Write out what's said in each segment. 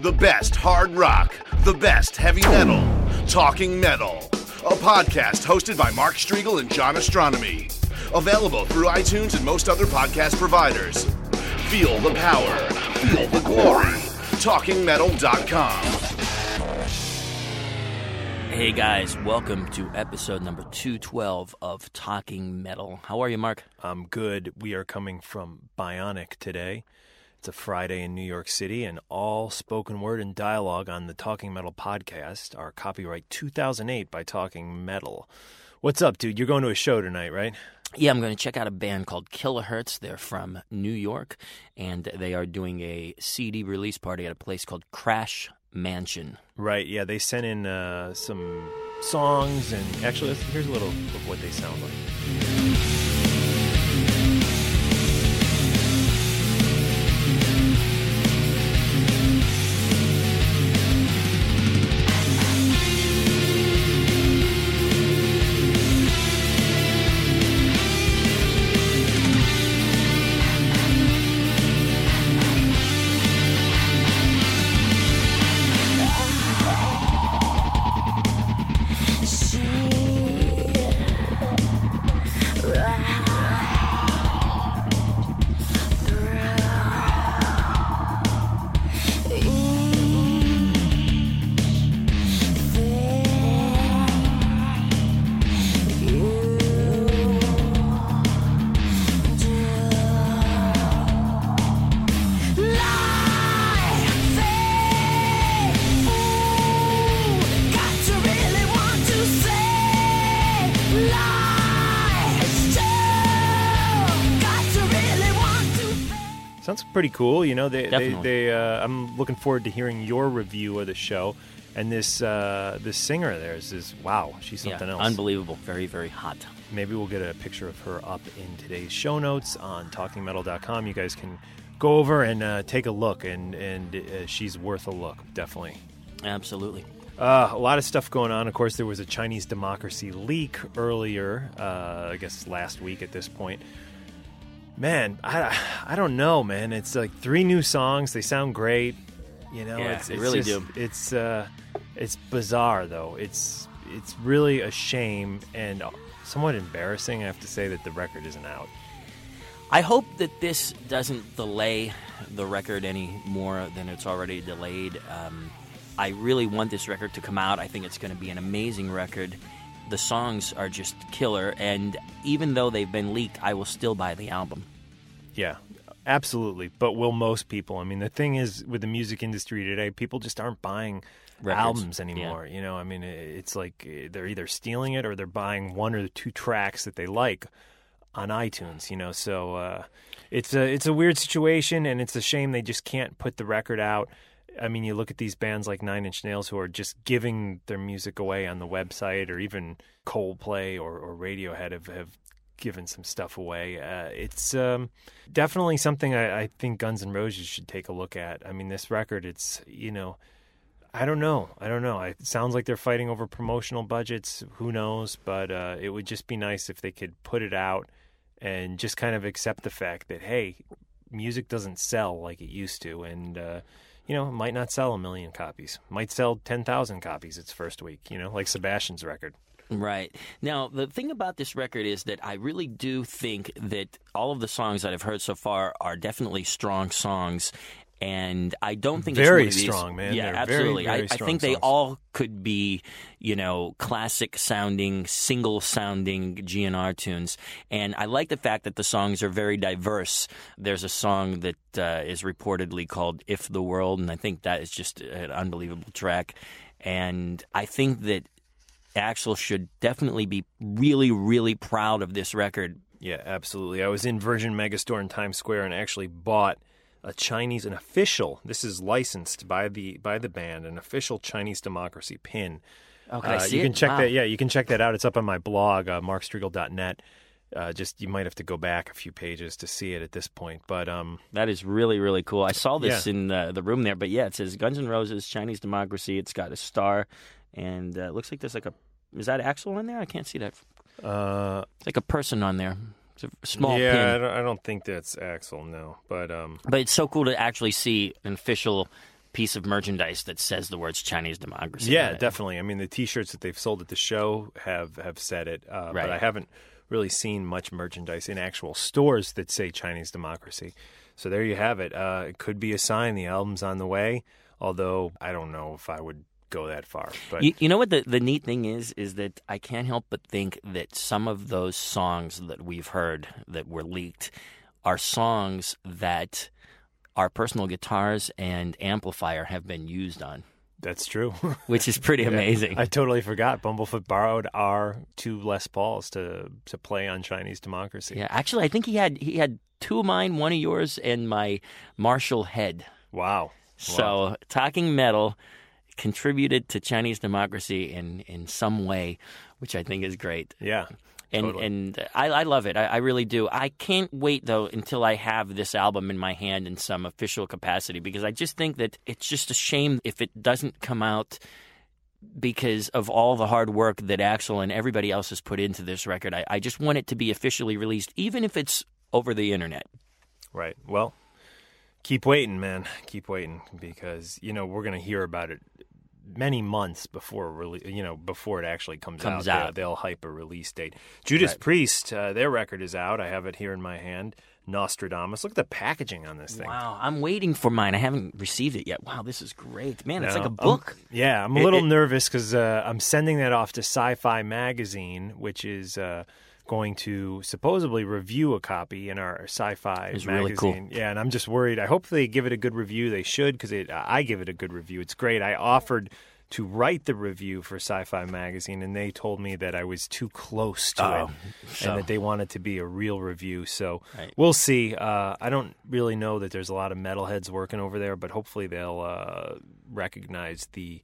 The best hard rock, the best heavy metal, Talking Metal, a podcast hosted by Mark Strigl and John Astronomy. Available through iTunes and most other podcast providers. Feel the power. Feel the glory. TalkingMetal.com. Hey guys, welcome to episode number 212 of Talking Metal. How are you, Mark? I'm good. We are coming from Bionic today. It's a Friday in New York City, and all spoken word and dialogue on the Talking Metal podcast are copyright 2008 by Talking Metal. What's up, dude? You're going to a show tonight, right? Yeah, I'm going to check out a band called Kilohertz. They're from New York, and they are doing a CD release party at a place called Crash Mansion. Right, yeah, they sent in some songs, and actually, here's a little of what they sound like. Pretty cool, you know. I'm looking forward to hearing your review of the show, and this singer of theirs is she's something else. Unbelievable, very, very hot. Maybe we'll get a picture of her up in today's show notes on talkingmetal.com. You guys can go over and take a look, and she's worth a look, definitely. Absolutely. A lot of stuff going on. Of course, there was a Chinese Democracy leak earlier, I guess last week at this point. Man, I don't know, man. It's like 3 new songs. They sound great, you know. Yeah, they really do. It's bizarre though. It's really a shame and somewhat embarrassing, I have to say, that the record isn't out. I hope that this doesn't delay the record any more than it's already delayed. I really want this record to come out. I think it's going to be an amazing record. The songs are just killer, and even though they've been leaked, I will still buy the album. Yeah, absolutely. But will most people? I mean, the thing is, with the music industry today, people just aren't buying albums anymore. Yeah. You know, I mean, it's like they're either stealing it or they're buying 1 or 2 tracks that they like on iTunes, you know. So it's a weird situation, and it's a shame they just can't put the record out. I mean, you look at these bands like Nine Inch Nails who are just giving their music away on the website, or even Coldplay or Radiohead have given some stuff away. It's definitely something I think Guns N' Roses should take a look at. I mean, this record, it's, you know, I don't know. It sounds like they're fighting over promotional budgets. Who knows? But it would just be nice if they could put it out and just kind of accept the fact that, hey, music doesn't sell like it used to, and you know, it might not sell 1 million copies. It might sell 10,000 copies its first week, you know, like Sebastian's record. Right. Now, the thing about this record is that I really do think that all of the songs that I've heard so far are definitely strong songs. And I don't think very it's one of these, strong, man. Yeah, they're absolutely. Very, very I think they songs. All could be, you know, classic sounding, single sounding GNR tunes. And I like the fact that the songs are very diverse. There's a song that is reportedly called "If the World," and I think that is just an unbelievable track. And I think that Axl should definitely be really, really proud of this record. Yeah, absolutely. I was in Virgin Megastore in Times Square and actually bought a Chinese, an official, this is licensed by the band, an official Chinese Democracy pin. Oh, can I see you can it? Check wow. that. Yeah, you can check that out. It's up on my blog, markstrigl.net. Just you might have to go back a few pages to see it at this point, but that is really, really cool. I saw this in the room there, but yeah, it says Guns N' Roses, Chinese Democracy. It's got a star, and it looks like there's like a is that Axl on there? I can't see that. It's like a person on there. It's a small pin. Yeah, I don't think that's Axl, no. But it's so cool to actually see an official piece of merchandise that says the words Chinese Democracy. Yeah, definitely. I mean, the T-shirts that they've sold at the show have said it, right. But I haven't really seen much merchandise in actual stores that say Chinese Democracy. So there you have it. It could be a sign the album's on the way, although I don't know if I would go that far. But you know what the neat thing is that I can't help but think that some of those songs that we've heard that were leaked are songs that our personal guitars and amplifier have been used on. That's true. Which is pretty amazing. I totally forgot. Bumblefoot borrowed our two Les Pauls to play on Chinese Democracy. Yeah, actually I think he had two of mine, one of yours, and my Marshall head. Wow. So Talking Metal contributed to Chinese Democracy in some way, which I think is great. Yeah, and totally. And I love it. I really do. I can't wait, though, until I have this album in my hand in some official capacity, because I just think that it's just a shame if it doesn't come out because of all the hard work that Axl and everybody else has put into this record. I just want it to be officially released, even if it's over the internet. Right. Well, keep waiting, man. Keep waiting, because, you know, we're going to hear about it many months before before it actually comes out. They'll hype a release date. Judas Priest, their record is out. I have it here in my hand. Nostradamus. Look at the packaging on this thing. Wow, I'm waiting for mine. I haven't received it yet. Wow, this is great. Man, it's like a book. I'm a little nervous because I'm sending that off to Sci-Fi Magazine, which is going to supposedly review a copy in our Sci-Fi Magazine. It's really cool. Yeah, and I'm just worried. I hope they give it a good review. They should, because I give it a good review. It's great. I offered to write the review for Sci-Fi Magazine, and they told me that I was too close to it, and that they wanted to be a real review. So we'll see. I don't really know that there's a lot of metalheads working over there, but hopefully they'll recognize the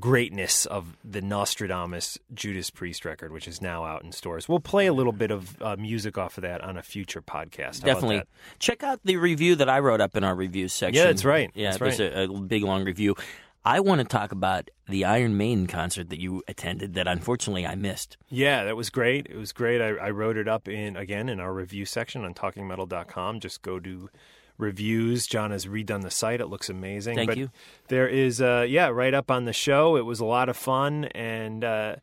greatness of the Nostradamus Judas Priest record, which is now out in stores. We'll play a little bit of music off of that on a future podcast. How Definitely. About that? Check out the review that I wrote up in our review section. Yeah, that's right. Yeah, that's right. A big, long review. I want to talk about the Iron Maiden concert that you attended that, unfortunately, I missed. Yeah, that was great. It was great. I wrote it up, in our review section on TalkingMetal.com. Just go to reviews. John has redone the site. It looks amazing. Thank you. There is, right up on the show. It was a lot of fun. And,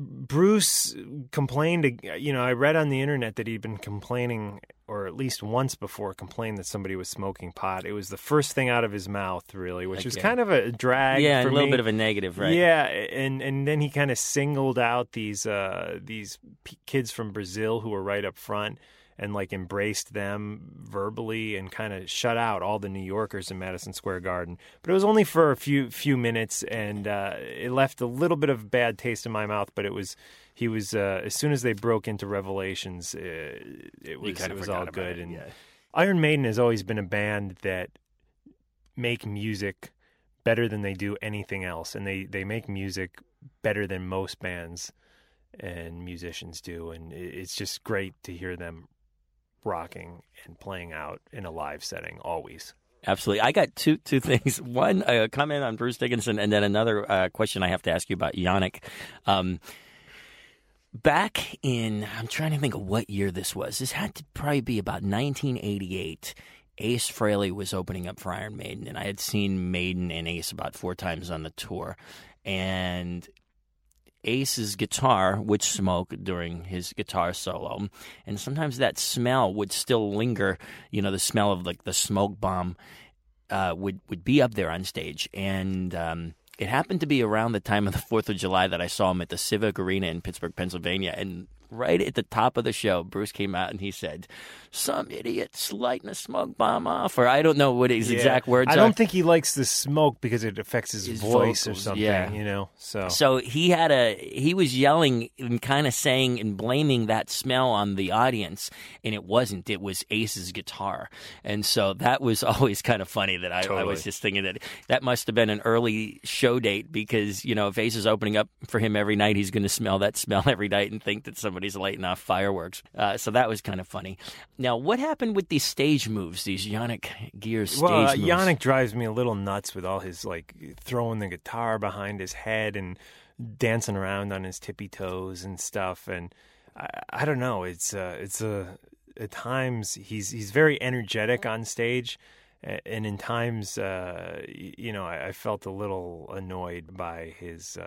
Bruce complained, I read on the internet that he'd been complaining, or at least once before complained that somebody was smoking pot. It was the first thing out of his mouth, really, which was kind of a drag for me. Yeah, a little bit of a negative, right? Yeah, and then he kind of singled out these kids from Brazil who were right up front, and like embraced them verbally and kind of shut out all the New Yorkers in Madison Square Garden. But it was only for a few minutes, and it left a little bit of bad taste in my mouth. But he was as soon as they broke into Revelations, it was all good. And Iron Maiden has always been a band that make music better than they do anything else, and they make music better than most bands and musicians do, and it's just great to hear them rocking and playing out in a live setting always. Absolutely. I got two things. One, a comment on Bruce Dickinson, and then another question I have to ask you about Yannick. Back in, I'm trying to think of what year this was. This had to probably be about 1988. Ace Frehley was opening up for Iron Maiden, and I had seen Maiden and Ace about 4 times on the tour. And Ace's guitar would smoke during his guitar solo, and sometimes that smell would still linger. You know, the smell of like the smoke bomb would be up there on stage, and it happened to be around the time of the 4th of July that I saw him at the Civic Arena in Pittsburgh, Pennsylvania, and right at the top of the show, Bruce came out and he said, "Some idiot's lighting a smoke bomb off," or I don't know what his exact words are. I don't think he likes the smoke because it affects his voice vocals, or something, you know. So he had he was yelling and kind of saying and blaming that smell on the audience, and it wasn't. It was Ace's guitar. And so that was always kind of funny that I was just thinking that must have been an early show date because, you know, if Ace is opening up for him every night, he's going to smell that smell every night and think that somebody's lighting off fireworks. So that was kind of funny. Now, what happened with these stage moves, these Yannick Gier stage moves? Well, Yannick drives me a little nuts with all his, like, throwing the guitar behind his head and dancing around on his tippy toes and stuff. And I don't know. At times he's very energetic on stage. And in times, you know, I felt a little annoyed by his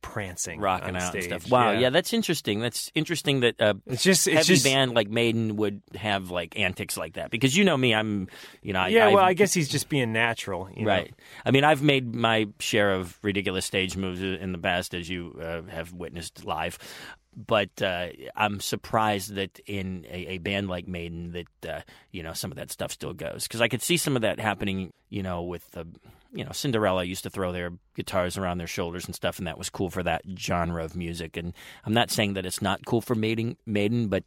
prancing, rocking on out stage. And stuff. Wow, yeah, that's interesting. That's interesting that a heavy band like Maiden would have like antics like that because you know me, I guess he's just being natural, you know? I mean, I've made my share of ridiculous stage moves in the past, as you have witnessed live. But I'm surprised that in a band like Maiden that, you know, some of that stuff still goes. Because I could see some of that happening, you know, with, Cinderella used to throw their guitars around their shoulders and stuff, and that was cool for that genre of music. And I'm not saying that it's not cool for Maiden but,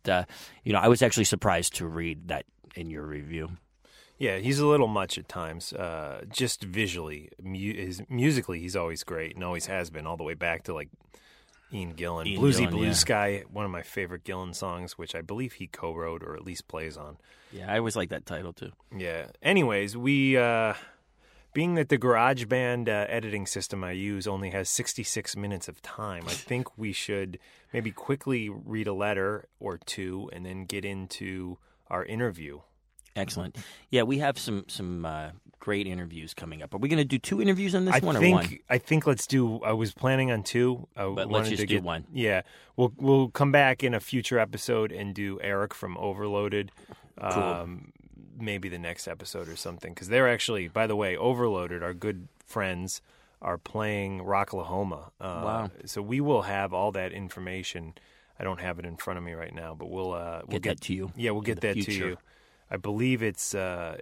you know, I was actually surprised to read that in your review. Yeah, he's a little much at times, just visually. Musically, he's always great and always has been, all the way back to, like, Ian Gillan, Bluesy Blue Sky, one of my favorite Gillan songs, which I believe he co-wrote or at least plays on. Yeah, I always like that title, too. Yeah. Anyways, we, being that the GarageBand editing system I use only has 66 minutes of time, I think we should maybe quickly read a letter or two and then get into our interview. Excellent. Yeah, we have some great interviews coming up. Are we going to do 2 interviews on this or one? I think let's do. I was planning on 2. But let's just do 1. Yeah, we'll come back in a future episode and do Eric from Overloaded. Cool. Maybe the next episode or something because they're actually, by the way, Overloaded, our good friends, are playing Rocklahoma. Wow! So we will have all that information. I don't have it in front of me right now, but we'll get that to you. Yeah, we'll get that future. To you. I believe it's a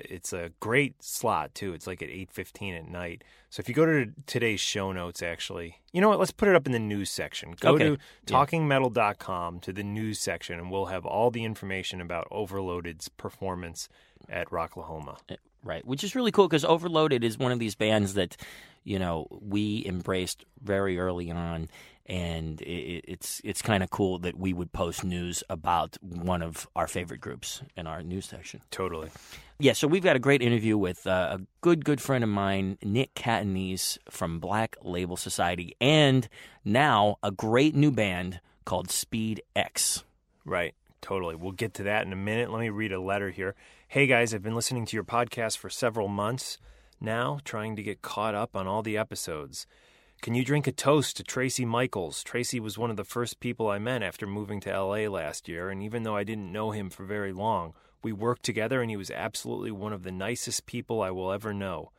great slot, too. It's like at 8:15 at night. So if you go to today's show notes, actually, you know what? Let's put it up in the news section. Go to talkingmetal.com to the news section, and we'll have all the information about Overloaded's performance at Rocklahoma. Right, which is really cool because Overloaded is one of these bands that, you know, we embraced very early on. And it's kind of cool that we would post news about one of our favorite groups in our news section. Totally. Yeah, so we've got a great interview with a good friend of mine, Nick Catanese from Black Label Society, and now a great new band called Speed X. Right, totally. We'll get to that in a minute. Let me read a letter here. Hey, guys, I've been listening to your podcast for several months now, trying to get caught up on all the episodes. Can you drink a toast to Tracy Michaels? Tracy was one of the first people I met after moving to L.A. last year, and even though I didn't know him for very long, we worked together and he was absolutely one of the nicest people I will ever know.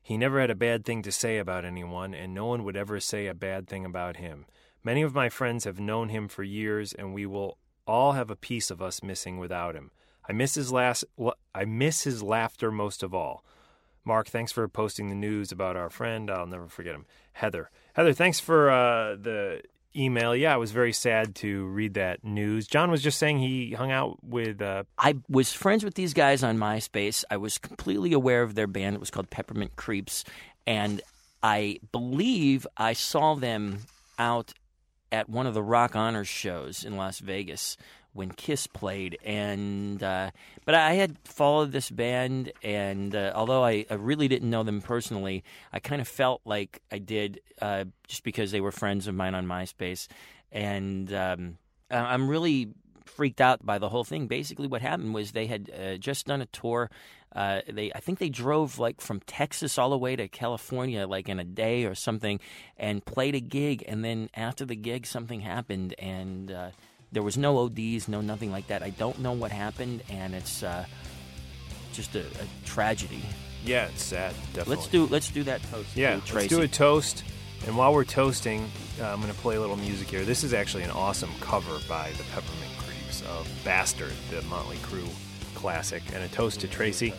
He never had a bad thing to say about anyone, and no one would ever say a bad thing about him. Many of my friends have known him for years, and we will all have a piece of us missing without him. I miss his laughter most of all. Mark, thanks for posting the news about our friend. I'll never forget him. Heather, thanks for the email. Yeah, I was very sad to read that news. John was just saying he hung out with... I was friends with these guys on MySpace. I was completely aware of their band. It was called Peppermint Creeps. And I believe I saw them out at one of the Rock Honors shows in Las Vegas when Kiss played, and but I had followed this band, and although I really didn't know them personally, I kind of felt like I did just because they were friends of mine on MySpace, and I'm really freaked out by the whole thing. Basically what happened was they had just done a tour. I think they drove like from Texas all the way to California like in a day or something and played a gig. And then after the gig, something happened and there was no ODs, no nothing like that. I don't know what happened, and it's just a tragedy. Yeah, it's sad, definitely. Let's do that toast. Yeah, let's do a toast. And while we're toasting, I'm going to play a little music here. This is actually an awesome cover by the Peppermint Creeps of Bastard, the Motley Crue classic. And a toast to Tracy.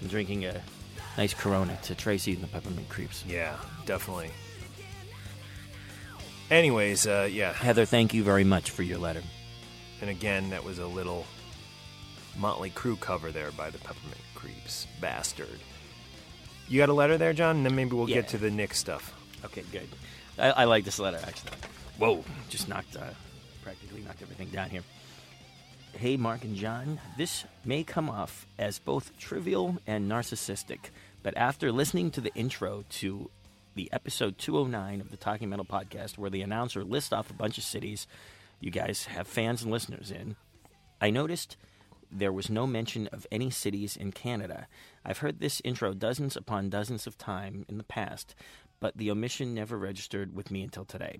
I'm drinking a nice Corona to Tracy and the Peppermint Creeps. Yeah, definitely. Anyways, yeah. Heather, thank you very much for your letter. And again, that was a little Motley Crue cover there by the Peppermint Creeps. Bastard. You got a letter there, John? And then maybe we'll get to the Nick stuff. Okay, good. I like this letter, actually. Whoa, just practically knocked everything down here. Hey, Mark and John, this may come off as both trivial and narcissistic, but after listening to the intro to the episode 209 of the Talking Metal podcast, where the announcer lists off a bunch of cities you guys have fans and listeners in, I noticed there was no mention of any cities in Canada. I've heard this intro dozens upon dozens of times in the past, but the omission never registered with me until today.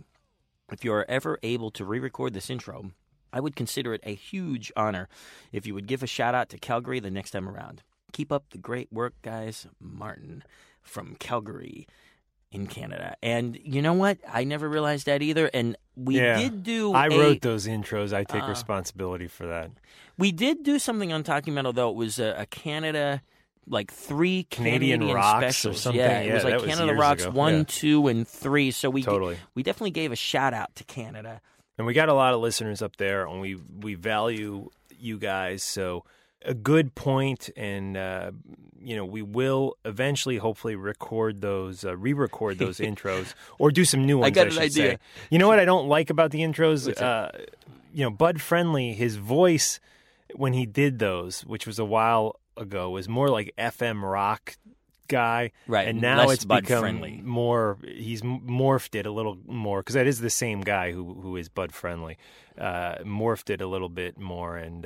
If you are ever able to re-record this intro, I would consider it a huge honor if you would give a shout-out to Calgary the next time around. Keep up the great work, guys. Martin from Calgary in Canada. And you know what? I never realized that either, and we did do I wrote those intros. I take responsibility for that. We did do something on Talking Metal, though. It was a Canada, like 3 Canadian Rocks specials. Or something. Yeah, it was like Canada Rocks ago. 1, 2, and 3. So we definitely gave a shout-out to Canada. And we got a lot of listeners up there, and we value you guys. So a good point, and we will eventually, hopefully, record those, re-record those intros, or do some new ones. I got an idea. Say. You know what I don't like about the intros? Bud Friendly, his voice when he did those, which was a while ago, was more like FM rock guy, right? And now less it's Bud become Friendly. More. He's morphed it a little more because that is the same guy who is Bud Friendly. Morphed it a little bit more and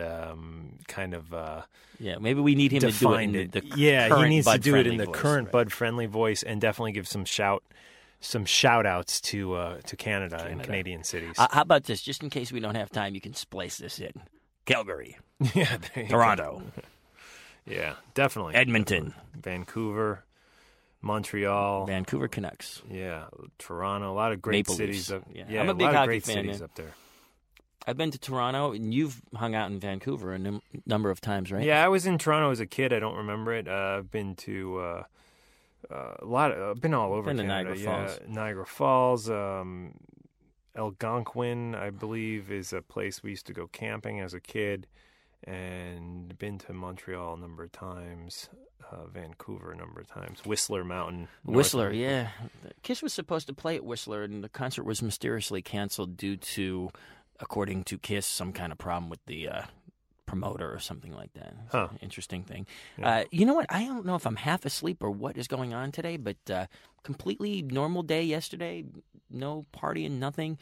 maybe we need him to do it in the current he needs Bud to do it in the voice, current right. Bud Friendly voice, and definitely give some shout outs to Canada and Canadian cities. How about this? Just in case we don't have time, you can splice this in Calgary, Toronto. Yeah, definitely. Edmonton. Vancouver, Montreal. Vancouver Canucks. Yeah, Toronto. A lot of great Maple cities. Up, yeah, I'm a big hockey fan. Cities up there. I've been to Toronto, and you've hung out in Vancouver a number of times, right? Yeah, I was in Toronto as a kid. I don't remember it. I've been to a lot. I've been all over Canada. Niagara Falls. Algonquin, I believe, is a place we used to go camping as a kid. And been to Montreal a number of times, Vancouver a number of times, Whistler Mountain. Whistler, yeah. Kiss was supposed to play at Whistler, and the concert was mysteriously canceled due to, according to Kiss, some kind of problem with the promoter or something like that. Huh. Interesting thing. Yeah. You know what? I don't know if I'm half asleep or what is going on today, but completely normal day yesterday. No partying, nothing.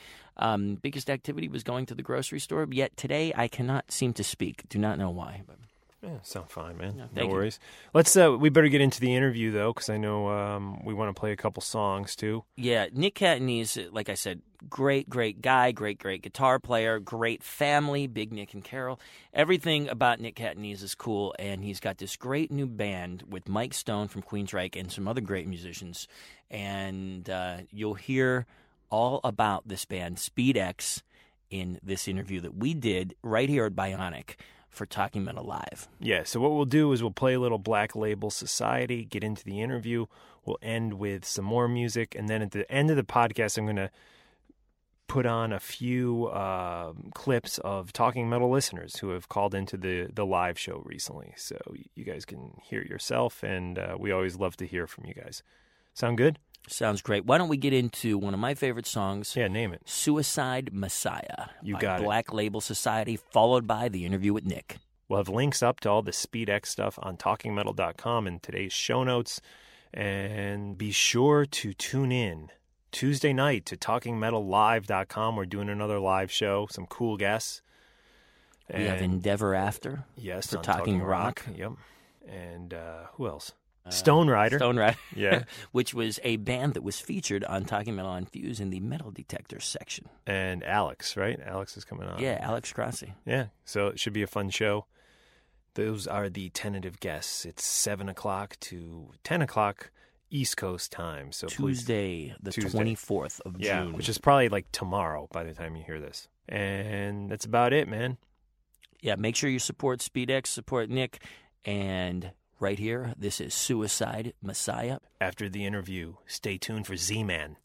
Biggest activity was going to the grocery store, yet today I cannot seem to speak. Do not know why. But Yeah, sound fine, man. No worries. Let's. We better get into the interview, though, because I know we want to play a couple songs, too. Yeah, Nick Catanese, like I said, great, great guy, great, great guitar player, great family, Big Nick and Carol. Everything about Nick Catanese is cool, and he's got this great new band with Mike Stone from Queens Ryche and some other great musicians. And you'll hear all about this band, Speed X, in this interview that we did right here at Bionic for Talking Metal Live. Yeah, so what we'll do is we'll play a little Black Label Society, get into the interview, we'll end with some more music, and then at the end of the podcast, I'm going to put on a few clips of Talking Metal listeners who have called into the live show recently. So you guys can hear yourself, and we always love to hear from you guys. Sound good? Sounds great. Why don't we get into one of my favorite songs? Yeah, name it. Suicide Messiah. You got it. Black Label Society, followed by the interview with Nick. We'll have links up to all the Speed X stuff on TalkingMetal.com in today's show notes. And be sure to tune in Tuesday night to TalkingMetalLive.com. We're doing another live show, some cool guests. And we have Endeavor After. Yes, for Talking Rock. Yep. And who else? Stone Rider. Yeah. Which was a band that was featured on Talking Metal on Fuse in the Metal Detector section. And Alex, right? Alex is coming on. Yeah, Alex Crossy. Yeah. So it should be a fun show. Those are the tentative guests. It's 7 o'clock to 10 o'clock East Coast time. So Tuesday, 24th of June. Yeah, which is probably like tomorrow by the time you hear this. And that's about it, man. Yeah, make sure you support SpeedX, support Nick, and... right here, this is Suicide Messiah. After the interview, stay tuned for Z-Man.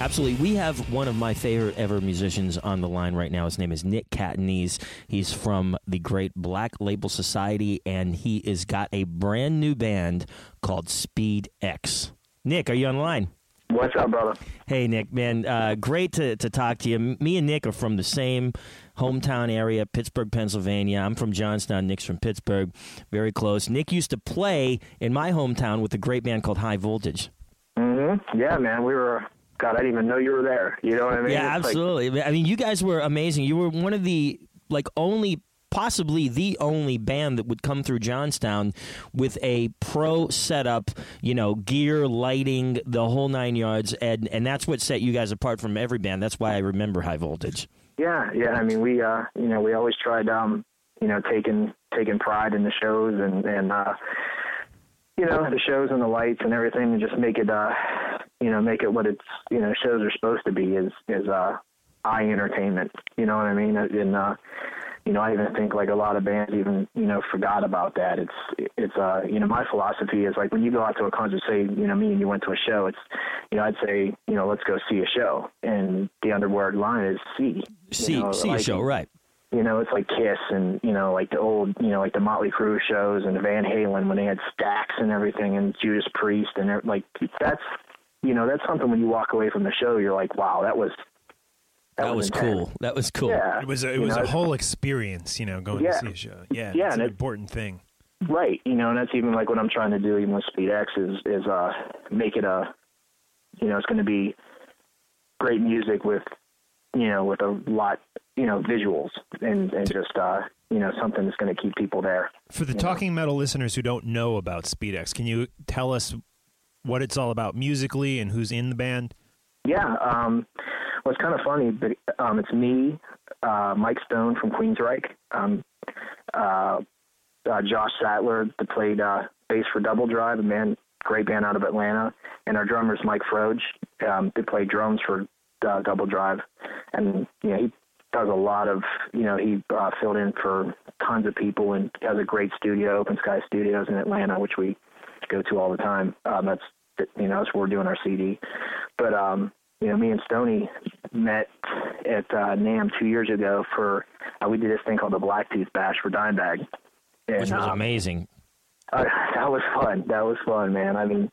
Absolutely. We have one of my favorite ever musicians on the line right now. His name is Nick Catanese. He's from the great Black Label Society, and he has got a brand new band called Speed X. Nick, are you on the line? What's up, brother? Hey, Nick, man. Great to talk to you. Me and Nick are from the same hometown area, Pittsburgh, Pennsylvania. I'm from Johnstown. Nick's from Pittsburgh. Very close. Nick used to play in my hometown with a great band called High Voltage. Mm-hmm. Yeah, man. We were... God, I didn't even know you were there. You know what I mean? Yeah, it's absolutely. Like... I mean, you guys were amazing. You were one of the, like, only, possibly the only band that would come through Johnstown with a pro setup, you know, gear, lighting, the whole nine yards. And that's what set you guys apart from every band. That's why I remember High Voltage. Yeah. I mean, we, you know, we always tried, you know, taking pride in the shows and you know, the shows and the lights and everything, and just make it, you know, make it what it's, you know, shows are supposed to be is eye entertainment. You know what I mean? And you know, I even think like a lot of bands even, you know, forgot about that. It's you know, my philosophy is like when you go out to a concert, say, you know, me and you went to a show, it's, you know, I'd say, you know, let's go see a show. And the underword line is see a show, right. You know, it's like Kiss and, you know, like the old, you know, like the Motley Crue shows and the Van Halen when they had stacks and everything and Judas Priest and like that's, you know, that's something when you walk away from the show, you're like, wow, that was cool. That was cool. Yeah. It was a whole experience, you know, going to see a show. Yeah. Yeah. It's an important thing. Right. You know, and that's even like what I'm trying to do even with Speed X is make it a, you know, it's going to be great music with, you know, with a lot, you know, visuals and just, you know, something that's going to keep people there. For the Talking Metal listeners who don't know about Speed X, can you tell us what it's all about musically and who's in the band? Yeah. Well, it's kind of funny, but it's me, Mike Stone from Queens Ryche, Josh Sattler that played bass for Double Drive, great band out of Atlanta, and our drummer's Mike Froge, that played drums for Double Drive, and you know, he does a lot of, you know, he filled in for tons of people and has a great studio, Open Sky Studios in Atlanta, which we go to all the time. That's where we're doing our CD. But you know, me and Stoney met at NAMM 2 years ago for we did this thing called the Blacktooth Bash for Dimebag, and, which was amazing. That was fun. That was fun, man. I mean,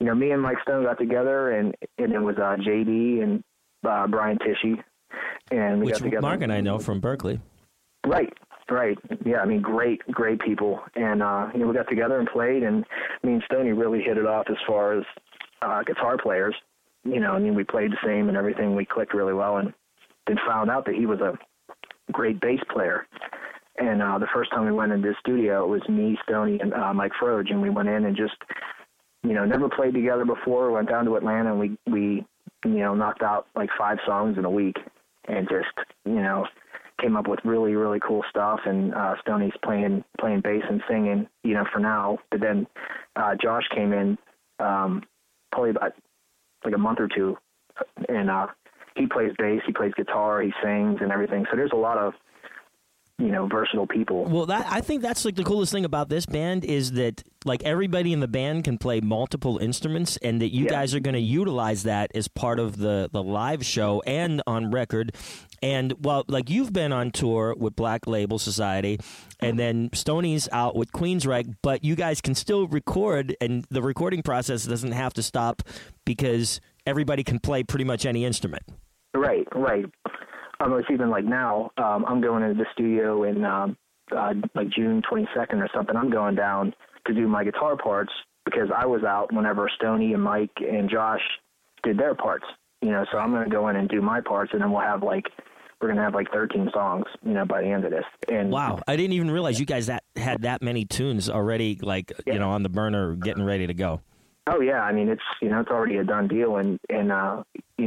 you know, me and Mike Stone got together, and it was JD and Brian Tishy, and we got together. Mark and I know from Berkeley. Right. Yeah, I mean, great people. And, you know, we got together and played, and me and Stoney really hit it off as far as guitar players. You know, I mean, we played the same and everything. We clicked really well, and then found out that he was a great bass player. And the first time we went into the studio, it was me, Stoney, and Mike Froge, and we went in and just, you know, never played together before. Went down to Atlanta, and we you know, knocked out like 5 songs in a week and just, you know, came up with really, really cool stuff. And Stoney's playing bass and singing, you know, for now. But then Josh came in probably about like a month or two, and he plays bass, he plays guitar, he sings and everything. So there's a lot of, you know, versatile people. Well, I think that's like the coolest thing about this band is that like everybody in the band can play multiple instruments, and that you guys are going to utilize that as part of the live show and on record. And well, like you've been on tour with Black Label Society, and then Stoney's out with Queens Ryche, but you guys can still record, and the recording process doesn't have to stop because everybody can play pretty much any instrument. Right. It's even like now, I'm going into the studio in like June 22nd or something. I'm going down to do my guitar parts because I was out whenever Stoney and Mike and Josh did their parts, you know, so I'm going to go in and do my parts, and then we're going to have like 13 songs, you know, by the end of this. And wow, I didn't even realize you guys had that many tunes already, like, you know, on the burner getting ready to go. Oh yeah, I mean, it's, you know, it's already a done deal, and you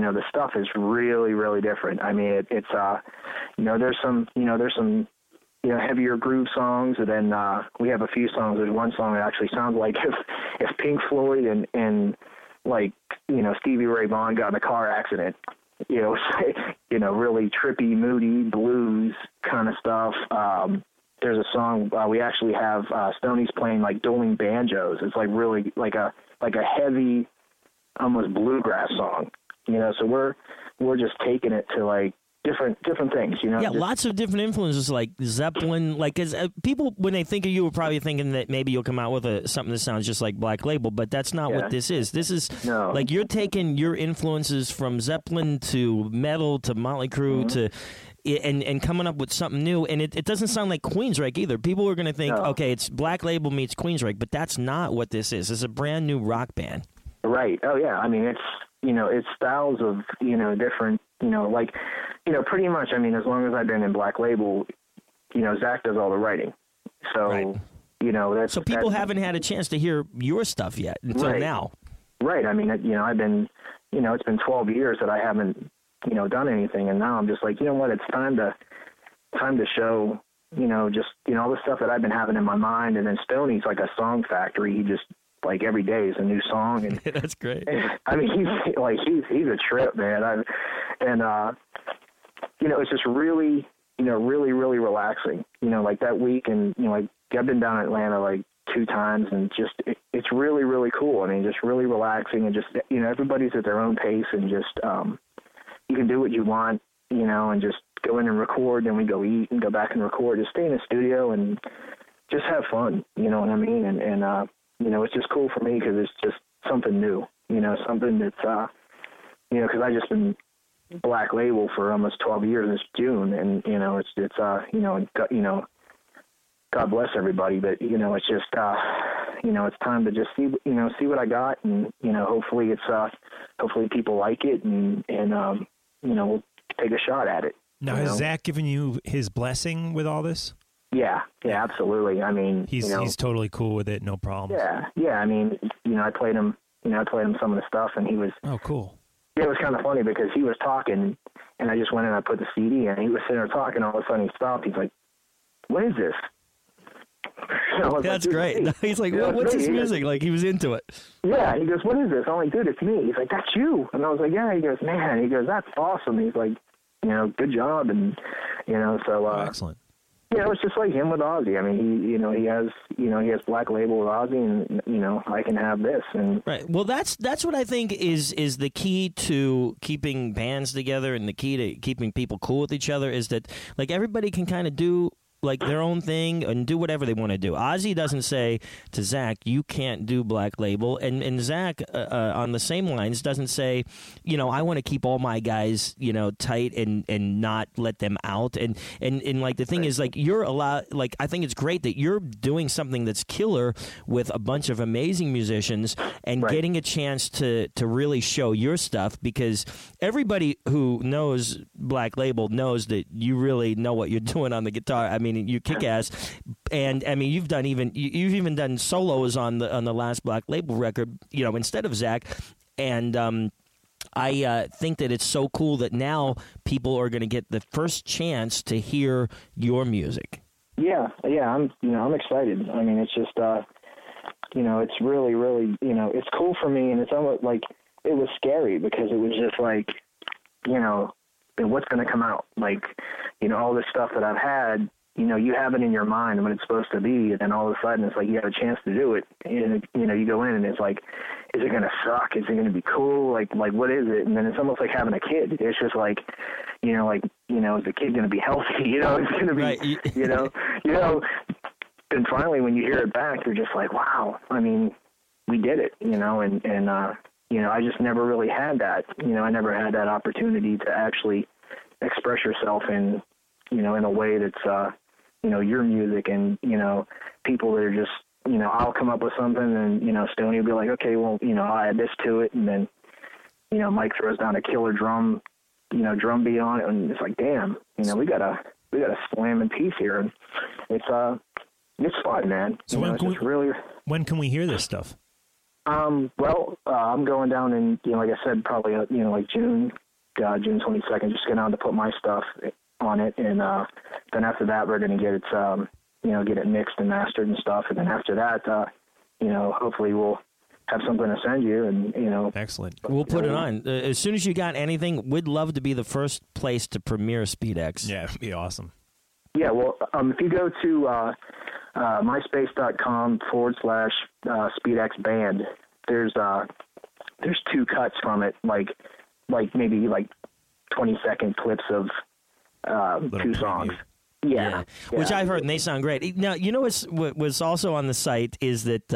know, the stuff is really, really different. I mean, it's you know, there's some you know, heavier groove songs, and then we have a few songs. There's one song that actually sounds like if Pink Floyd and like, you know, Stevie Ray Vaughan got in a car accident. You know, you know, really trippy, moody blues kind of stuff. There's a song we actually have Stoney's playing like dueling banjos. It's like really like a heavy, almost bluegrass song, you know, so we're just taking it to like different things, you know. Yeah, lots of different influences, like Zeppelin, like, because people, when they think of you, are probably thinking that maybe you'll come out with something that sounds just like Black Label, but that's not what this is. This is, no. Like, you're taking your influences from Zeppelin to metal to Motley Crue to, and coming up with something new, and it doesn't sound like Queens Ryche either. People are going to think, okay, it's Black Label meets Queens Ryche, but that's not what this is. It's a brand new rock band. Right. Oh, yeah. I mean, it's, you know, it's styles of, you know, different, you know, like, you know, pretty much, I mean, as long as I've been in Black Label, you know, Zakk does all the writing. So, you know, that's... So people haven't had a chance to hear your stuff yet until now. Right. I mean, you know, I've been, you know, it's been 12 years that I haven't, you know, done anything. And now I'm just like, you know what, it's time to show, you know, just, you know, all the stuff that I've been having in my mind. And then Stoney's like a song factory. He just... like every day is a new song, and that's great. And, I mean, he's a trip, man. And you know, it's just really, you know, really, really relaxing, you know, like that week. And, you know, like I've been down in Atlanta like 2 times, and just, it's really, really cool. I mean, just really relaxing, and just, you know, everybody's at their own pace, and just, you can do what you want, you know, and just go in and record. Then we go eat and go back and record, just stay in the studio and just have fun. You know what I mean? And you know, it's just cool for me, 'cause it's just something new, you know, something that's, you know, 'cause I just been Black Label for almost 12 years this June. And, you know, it's, God bless everybody, but, you know, it's just, you know, it's time to just see what I got. And, you know, hopefully hopefully people like it, and you know, we'll take a shot at it. Now, has Zakk given you his blessing with all this? Yeah, absolutely. I mean, he's totally cool with it. No problem. Yeah. I mean, you know, I played him some of the stuff, and he was, oh, cool. It was kind of funny because he was talking, and I just went and I put the CD, and he was sitting there talking. All of a sudden, he stopped. He's like, "What is this?" That's like, great. Me. He's like, what's his music? Like, he was into it. Yeah, he goes, "What is this?" I'm like, "Dude, it's me." He's like, "That's you." And I was like, "Yeah." He goes, "Man," he goes, "that's awesome." He's like, "You know, good job." And, you know, so. Excellent. Yeah, it was just like him with Ozzy. I mean, he has Black Label with Ozzy, and, you know, I can have this. And right. Well, that's what I think is the key to keeping bands together, and the key to keeping people cool with each other is that, like, everybody can kind of do, like, their own thing and do whatever they want to do. Ozzy doesn't say to Zakk, "You can't do Black Label," and Zakk, on the same lines, doesn't say, you know, "I want to keep all my guys, you know, tight and not let them out." And like, the thing is, like, you're allowed. Like, I think it's great that you're doing something that's killer with a bunch of amazing musicians and getting a chance to really show your stuff, because everybody who knows Black Label knows that you really know what you're doing on the guitar. I mean, you kick ass, and I mean, you've even done solos on the last Black Label record, you know, instead of Zakk, and I think that it's so cool that now people are going to get the first chance to hear your music. Yeah, I'm excited. I mean, it's just you know, it's really, really, you know, it's cool for me, and it's almost like it was scary, because it was just like, you know, what's going to come out, like, you know, all this stuff that I've had. You know, you have it in your mind when it's supposed to be, and then all of a sudden it's like you have a chance to do it, and, you know, you go in and it's like, is it going to suck? Is it going to be cool? Like what is it? And then it's almost like having a kid. It's just like, you know, is the kid going to be healthy? You know, it's going to be, right. you know, and finally when you hear it back, you're just like, wow, I mean, we did it, you know, and you know, I just never really had that, you know, I never had that opportunity to actually express yourself in, you know, in a way that's, you know, your music, and, you know, people that are just, you know, I'll come up with something, and, you know, Stoney will be like, okay, well, you know, I'll add this to it. And then, you know, Mike throws down a killer drum beat on it. And it's like, damn, you know, we got a slam in piece here. And it's fun, man. So when can we hear this stuff? I'm going down in, you know, like I said, probably, you know, like June 22nd, just get down to put my stuff on it, and then after that we're going to get it mixed and mastered and stuff, and then after that you know, hopefully we'll have something to send you, and, you know. Excellent. We'll put it on as soon as you got anything. We'd love to be the first place to premiere Speed X. Yeah, it'd be awesome. Yeah, well, if you go to myspace.com/SpeedXBand, there's 2 cuts from it, like maybe like 20-second clips of 2 songs. Yeah. Which I've heard, and they sound great. Now, you know what's also on the site is that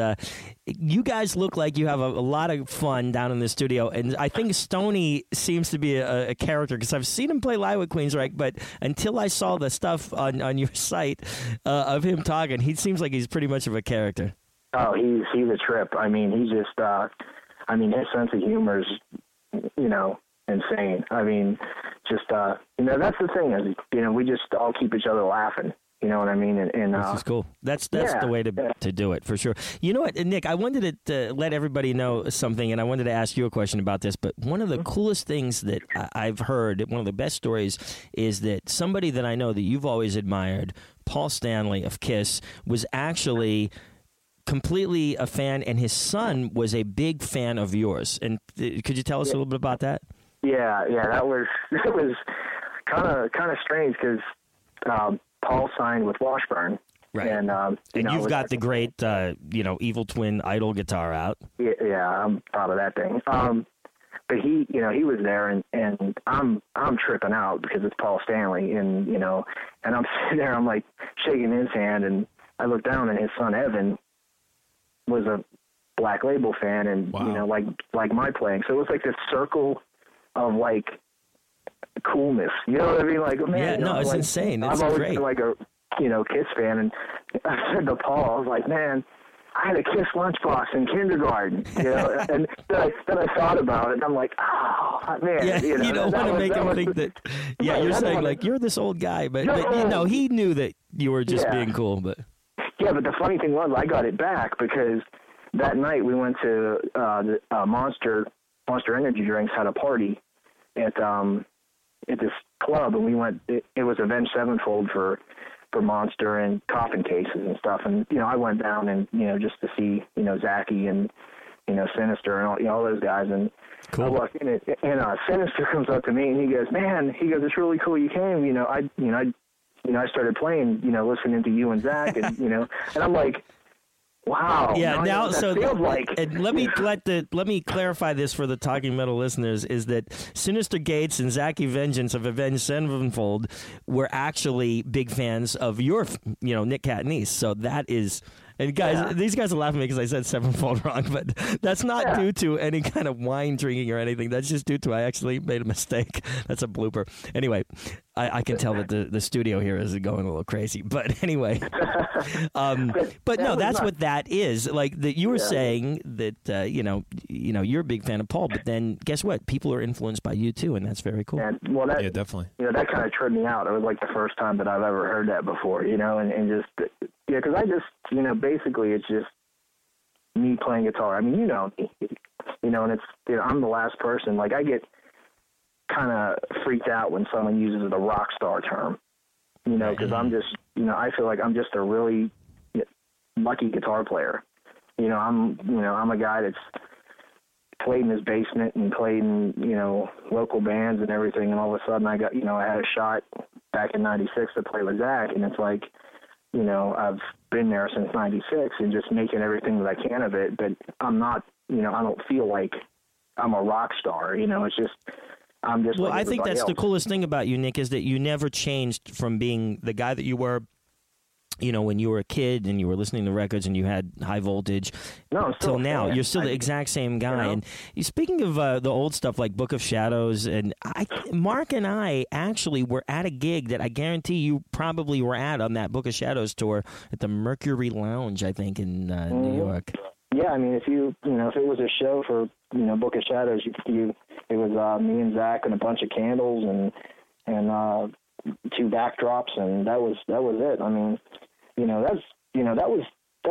you guys look like you have a lot of fun down in the studio, and I think Stoney seems to be a character, because I've seen him play live with Queens Ryche, but until I saw the stuff on your site of him talking, he seems like he's pretty much of a character. Oh, he's a trip. I mean, he's just, I mean, his sense of humor is, you know, insane. I mean, just you know, that's the thing is, you know, we just all keep each other laughing. You know what I mean? And this is cool. That's the way to do it, for sure. You know what, Nick? I wanted to let everybody know something, and I wanted to ask you a question about this. But one of the coolest things that I've heard, one of the best stories, is that somebody that I know that you've always admired, Paul Stanley of Kiss, was actually completely a fan, and his son was a big fan of yours. And could you tell us a little bit about that? Yeah, that was kind of strange, because Paul signed with Washburn. Right. And you've got the great, Evil Twin Idol guitar out. Yeah, I'm proud of that thing. But he, he was there, and I'm tripping out because it's Paul Stanley, and I'm sitting there, I'm like shaking his hand, and I look down, and his son Evan was a Black Label fan, and wow. like my playing, so it was like this circle of like coolness. You know what I mean? Like, man, yeah, it's like, insane. It's I've always great. Been like a Kiss fan, and I said to Paul, I was like, man, I had a Kiss lunchbox in kindergarten, and then I thought about it, and I'm like, oh, man. Yeah, you don't want to make him think that, you're saying, like, you're this old guy, but he knew that you were just being cool. But yeah, but the funny thing was, I got it back, because that night we went to Monster Energy Drinks had a party at this club, and we went, it was Avenged Sevenfold for Monster and coffin cases and stuff. And, I went down and, just to see, Zakk and, Sinister and all those guys. And cool. I walked in and Sinister comes up to me and he goes, man, it's really cool you came. I started playing, listening to you and Zakk and, and I'm like, wow. Yeah. Let me clarify this for the Talking Metal listeners: is that Sinister Gates and Zakk Vengeance of Avenged Sevenfold were actually big fans of your, Nick Catanese. So that is, and guys, these guys are laughing at me because I said Sevenfold wrong, but that's not due to any kind of wine drinking or anything. That's just due to I actually made a mistake. That's a blooper. Anyway, I can tell that the studio here is going a little crazy, but anyway, that's what that is. Like that, you were saying that you're a big fan of Paul, but then guess what? People are influenced by you too, and that's very cool. And, definitely. That kind of tripped me out. It was like the first time that I've ever heard that before, because I just basically it's just me playing guitar. I mean, and it's I'm the last person. Like I get kind of freaked out when someone uses the rock star term, because I'm just, I feel like I'm just a really lucky guitar player. I'm a guy that's played in his basement and played in, local bands and everything. And all of a sudden I got, I had a shot back in 96 to play with Zakk. And it's like, I've been there since 96 and just making everything that I can of it. But I'm not, I don't feel like I'm a rock star, it's just, well, I think that's the coolest thing about you, Nick, is that you never changed from being the guy that you were, when you were a kid and you were listening to records and you had High Voltage. No, till now, you're still the exact same guy. And speaking of the old stuff like Book of Shadows, and Mark and I actually were at a gig that I guarantee you probably were at on that Book of Shadows tour at the Mercury Lounge, I think, in New York. Yeah, I mean, if if it was a show for Book of Shadows, it was me and Zakk and a bunch of candles and two backdrops, and that was it. I mean, that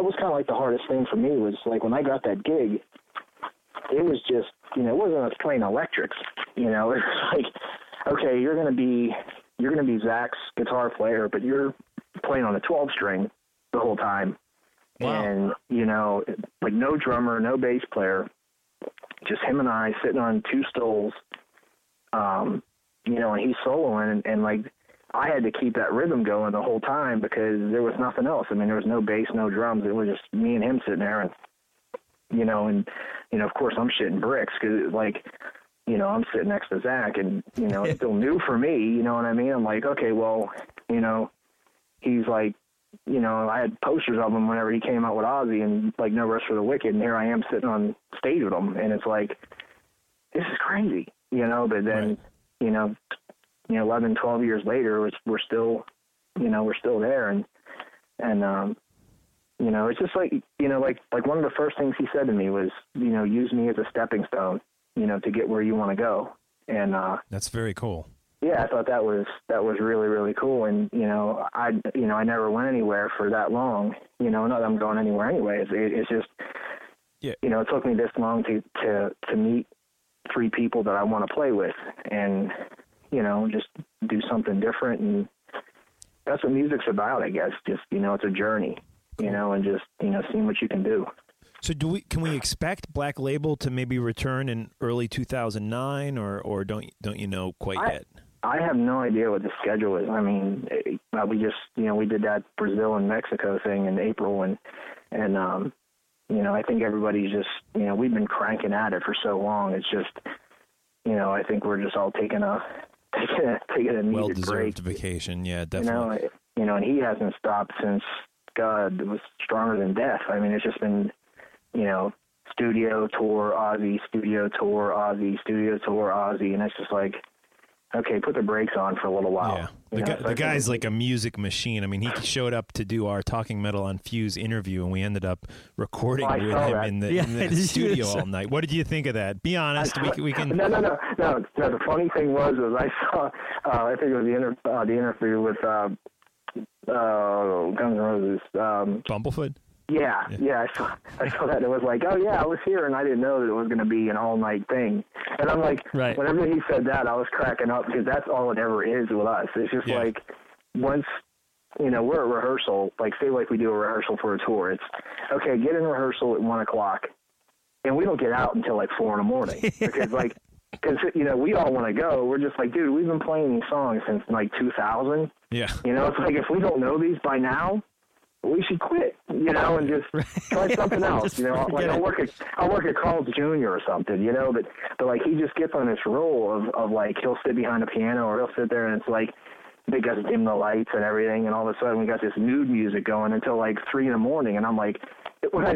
was kind of like the hardest thing for me was like when I got that gig, it was just it wasn't us playing electrics, it was like, okay, you're gonna be Zack's guitar player, but you're playing on a 12-string the whole time. Wow. And, like no drummer, no bass player, just him and I sitting on two stools, and he's soloing. And like I had to keep that rhythm going the whole time because there was nothing else. I mean, there was no bass, no drums. It was just me and him sitting there. And, of course, I'm shitting bricks because, like, I'm sitting next to Zakk and, it's still new for me. You know what I mean? I'm like, okay, well, he's like, I had posters of him whenever he came out with Ozzy and like No Rest for the Wicked, and here I am sitting on stage with him, and it's like, this is crazy, But then, right. 11, 12 years later, we're still, we're still there, and it's just like, like one of the first things he said to me was, use me as a stepping stone, to get where you want to go, and that's very cool. Yeah, I thought that was really, really cool. And, I never went anywhere for that long, not that I'm going anywhere anyway. It's just, it took me this long to meet three people that I want to play with and, just do something different. And that's what music's about, I guess. Just, it's a journey, and just, seeing what you can do. So can we expect Black Label to maybe return in early 2009 or don't you know quite yet? I have no idea what the schedule is. I mean, we did that Brazil and Mexico thing in April, and I think everybody's just, we've been cranking at it for so long. It's just, I think we're just all taking a needed well-deserved vacation. Yeah, definitely. And he hasn't stopped since God was stronger than death. I mean, it's just been, studio tour, Ozzy, studio tour, Ozzy, studio tour, Ozzy, and it's just like, okay, put the brakes on for a little while. Yeah. The guy's like a music machine. I mean, he showed up to do our Talking Metal on Fuse interview, and we ended up recording with him in the studio all night. What did you think of that? Be honest. We can. No. The funny thing was I saw. I think it was the interview with Guns N' Roses. Bumblefoot. Yeah. I saw that. It was like, oh yeah, I was here, and I didn't know that it was going to be an all-night thing. And I'm like, right. Whenever he said that, I was cracking up because that's all it ever is with us. It's just like once we're at rehearsal, like say like we do a rehearsal for a tour. It's okay, get in rehearsal at 1:00, and we don't get out until like 4 a.m. because we all want to go. We're just like, dude, we've been playing these songs since like 2000. Yeah, it's like if we don't know these by now, we should quit, and just try something else. Like I'll work at Carl's Jr. or something, but like he just gets on this roll of like he'll sit behind a piano or he'll sit there and it's like they got to dim the lights and everything, and all of a sudden we got this nude music going until like 3 a.m. and I'm like, when I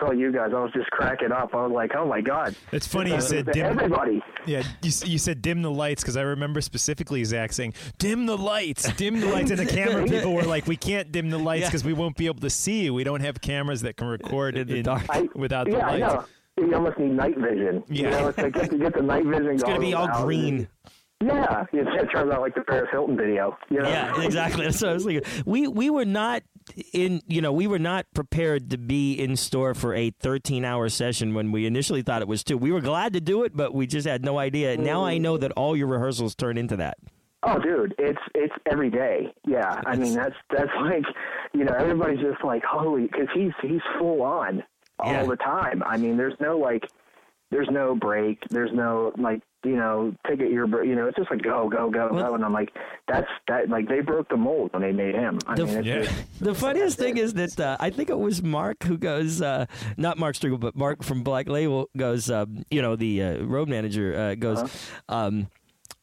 saw you guys, I was just cracking up. I was like, oh my God. That's funny you said dim. Everybody. Yeah, you said dim the lights because I remember specifically Zakk saying, dim the lights. And the camera people were like, we can't dim the lights because we won't be able to see. We don't have cameras that can record in the dark without the lights. I know. You almost need night vision. Yeah. It's like you get the night vision going. It's going to be all green. Yeah, it turns out like the Paris Hilton video. Yeah, exactly. That's what I was thinking. We were not prepared to be in store for a 13-hour session when we initially thought it was 2. We were glad to do it, but we just had no idea. Now I know that all your rehearsals turn into that. Oh, dude, it's every day. Yeah, I mean that's like everybody's just like holy because he's full on all the time. I mean there's no break. There's no like. Take it your, it's just like go, and I'm like, that's they broke the mold when they made him. The funniest thing is that I think it was Mark who goes, not Mark Strigl, but Mark from Black Label goes, the road manager goes,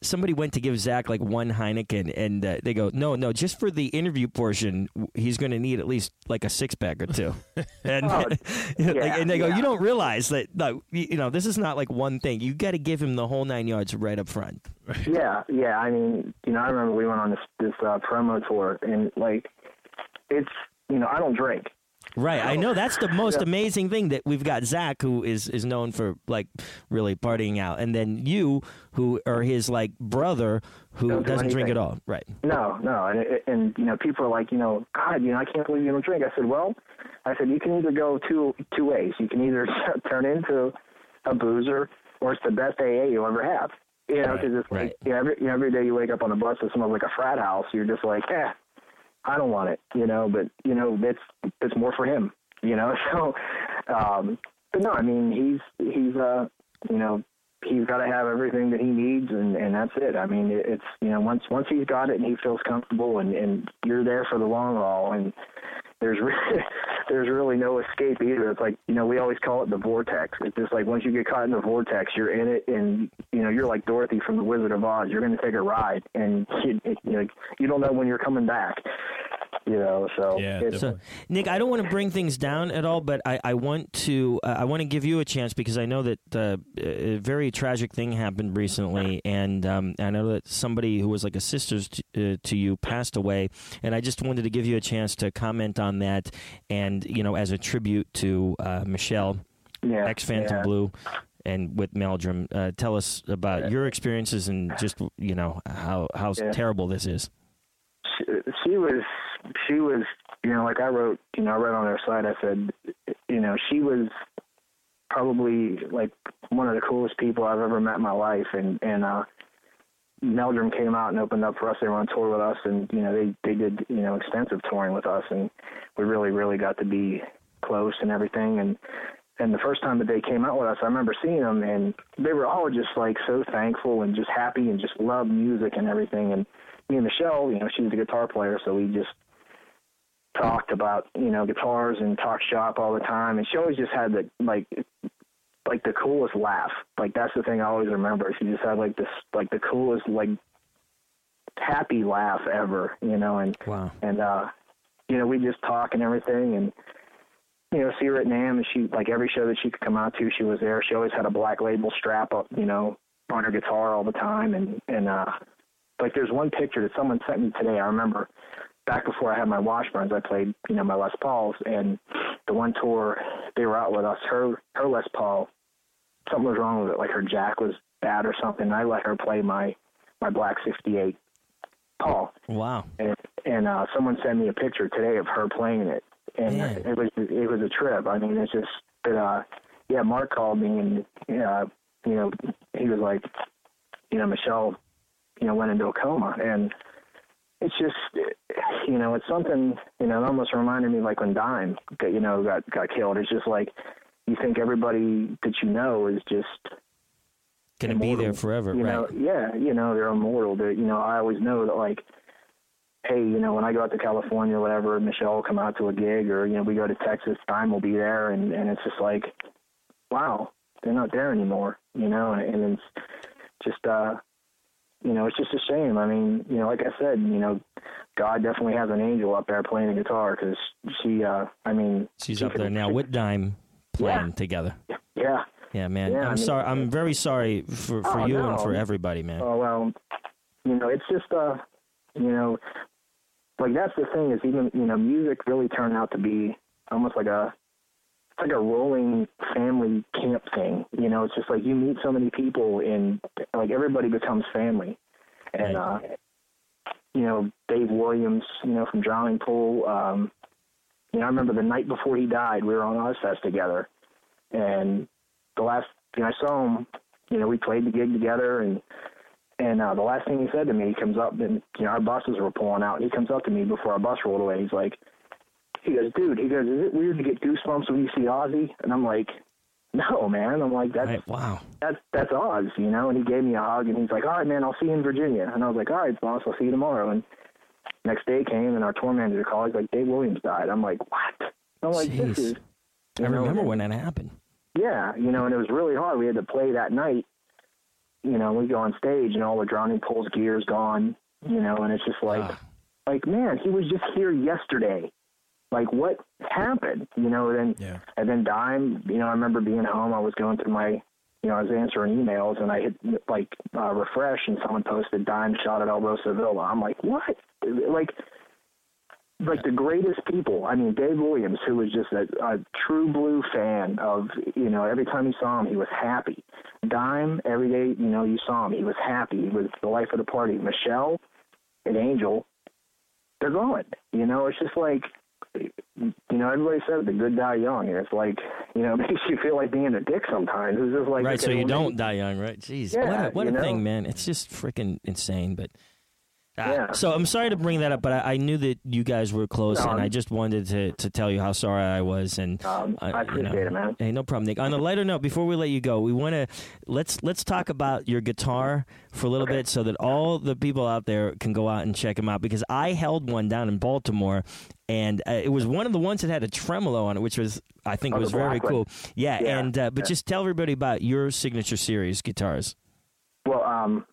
somebody went to give Zakk like one Heineken, and they go, no, just for the interview portion, he's going to need at least like a 6-pack or 2. And, and they go, you don't realize that, this is not like one thing. You got to give him the whole 9 yards right up front. Yeah. I mean, I remember we went on this promo tour, and like, it's, I don't drink. Right, I know that's the most amazing thing that we've got Zakk, who is known for like really partying out, and then you, who are his like brother, who doesn't drink at all. Right? No, and people are like, God, I can't believe you don't drink. I said, you can either go two ways. You can either turn into a boozer, or it's the best AA you'll ever have. Because it's like every day you wake up on a bus and someone's like a frat house, you're just like, I don't want it, but, it's more for him, so, but no, I mean, he's he's got to have everything that he needs, and that's it. I mean, it's, once he's got it and he feels comfortable and you're there for the long haul, and there's really no escape either. It's like, we always call it the vortex. It's just like, once you get caught in the vortex, you're in it, and, you're like Dorothy from The Wizard of Oz. You're going to take a ride, and you don't know when you're coming back. So Nick, I don't want to bring things down at all, but I want to give you a chance because I know that a very tragic thing happened recently, and I know that somebody who was like a sister to you passed away, and I just wanted to give you a chance to comment on that, and as a tribute to Michelle, ex Phantom Blue, and with Meldrum, tell us about your experiences and just how terrible this is. She was, like I wrote on her site, I said, she was probably like one of the coolest people I've ever met in my life. And Meldrum came out and opened up for us. They were on tour with us, and, they did, extensive touring with us, and we really, really got to be close and everything. And And the first time that they came out with us, I remember seeing them, and they were all just, like, so thankful and just happy and just loved music and everything. And me and Michelle, you know, she's the guitar player, so we just talked about, you know, guitars and talked shop all the time. And she always just had, the like the coolest laugh. Like, that's the thing I always remember. She just had, like, this, like, the coolest, like, happy laugh ever, you know. And, wow. And you know, we just talk and everything, and, you know, see her at NAMM, and she, like, every show that she could come out to, she was there. She always had a Black Label strap up, you know, on her guitar all the time. And like, there's one picture that someone sent me today. I remember back before I had my Washburns, I played, you know, my Les Pauls, and the one tour they were out with us, her Les Paul, something was wrong with it. Like, her jack was bad or something. And I let her play my Black 68 Paul. Wow. And someone sent me a picture today of her playing it. And man, it was a trip. I mean, it's just that, yeah, Mark called me, and, you know, he was like, you know, Michelle, you know, went into a coma. And it's just, you know, it's something, you know, it almost reminded me, like, when Dime, you know, got killed. It's just like, you think everybody that you know is just going to be there forever, you know, right? Yeah, you know, they're immortal. They're, you know, I always know that, like, hey, you know, when I go out to California or whatever, Michelle will come out to a gig, or, you know, we go to Texas, Dime will be there, and it's just like, wow, they're not there anymore, you know, and it's just, you know, it's just a shame. I mean, you know, like I said, you know, God definitely has an angel up there playing the guitar, because she, I mean. She's up there now with Dime playing together. Yeah. Yeah, man. Yeah, I'm sorry. I'm very sorry for you and for everybody, man. Oh, well, you know, it's just, you know, like, that's the thing is, even, you know, music really turned out to be almost like a rolling family camp thing. You know, it's just like you meet so many people, and, like, everybody becomes family. And, you know, Dave Williams, you know, from Drowning Pool, you know, I remember the night before he died, we were on Ozfest together. And the last, you know, I saw him, you know, we played the gig together, and the last thing he said to me, he comes up, and, you know, our buses were pulling out, and he comes up to me before our bus rolled away. He's like, he goes, dude, he goes, is it weird to get goosebumps when you see Ozzy? And I'm like, no, man. I'm like, that's Oz, you know? And he gave me a hug, and he's like, all right, man, I'll see you in Virginia. And I was like, all right, boss, I'll see you tomorrow. And next day came, and our tour manager called. He's like, Dave Williams died. I'm like, what? And I'm like, jeez. This is... I remember when that happened. Yeah, you know, and it was really hard. We had to play that night. You know, we go on stage, and all the Drowning Pool's gear is gone, you know, and it's just like, man, he was just here yesterday. Like, what happened? You know, and then Dime, you know, I remember being home. I was going through my, you know, I was answering emails, and I hit, like, refresh, and someone posted Dime shot at El Rosa Villa. I'm like, what? Like the greatest people. I mean, Dave Williams, who was just a true blue fan of, you know, every time you saw him, he was happy. Dime, every day, you know, you saw him, he was happy. He was the life of the party. Michelle and Angel, they're going. You know, it's just like, you know, everybody says the good die young. And it's like, you know, it makes you feel like being a dick sometimes. It's just like. Right, okay, so you don't die young, right? Jeez. Yeah, what a thing, man. It's just freaking insane, but. Yeah. So I'm sorry to bring that up, but I knew that you guys were close, and I just wanted to tell you how sorry I was. And I appreciate it, man. Hey, no problem, Nick. On a lighter note, before we let you go, we want to let's talk about your guitar for a little bit, so that all the people out there can go out and check them out. Because I held one down in Baltimore, and it was one of the ones that had a tremolo on it, which was I think was very cool. Yeah. And but just tell everybody about your signature series guitars. Well,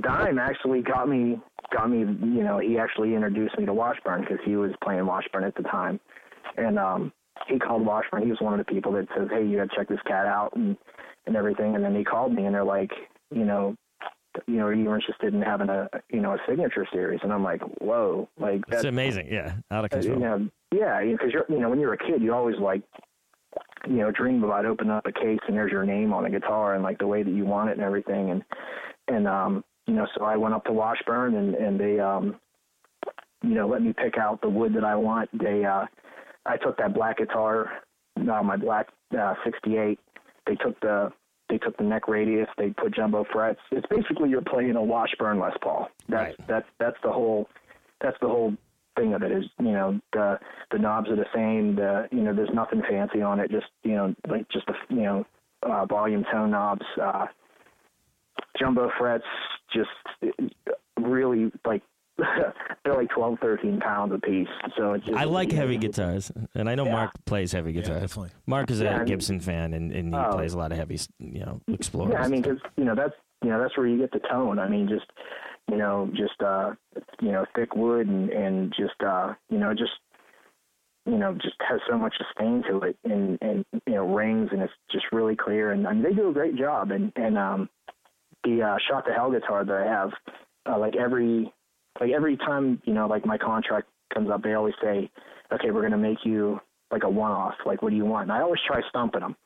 Dime actually got me, you know, he actually introduced me to Washburn, because he was playing Washburn at the time. And he called Washburn. He was one of the people that says, hey, you got to check this cat out and everything. And then he called me, and they're like, you know, are you interested in having a, you know, a signature series? And I'm like, whoa. Like, that's amazing. Yeah. Out of control. You know, yeah. Because, you know, when you're a kid, you always like, you know, dream about opening up a case and there's your name on the guitar and like the way that you want it and everything. And you know, so I went up to Washburn, and they, you know, let me pick out the wood that I want. They, I took that black guitar, my black 68. They took the neck radius. They put jumbo frets. It's basically you're playing a Washburn Les Paul. That's the whole thing of it is, you know, the knobs are the same. You know, there's nothing fancy on it. Just, you know, like just the, you know, volume tone knobs, jumbo frets, just really like, they're like 12, 13 pounds a piece. So it's just, I like heavy guitars, and I know Mark plays heavy guitars. Yeah, Mark is a Gibson fan, and he plays a lot of heavy, you know, Explorers. Yeah, I mean, because that's where you get the tone. I mean, thick wood and just has so much sustain to it, and you know, rings, and it's just really clear. And I mean, they do a great job. And the shot to hell guitar that I have, every time, you know, like my contract comes up, they always say, okay, we're going to make you like a one-off. Like, what do you want? And I always try stumping them.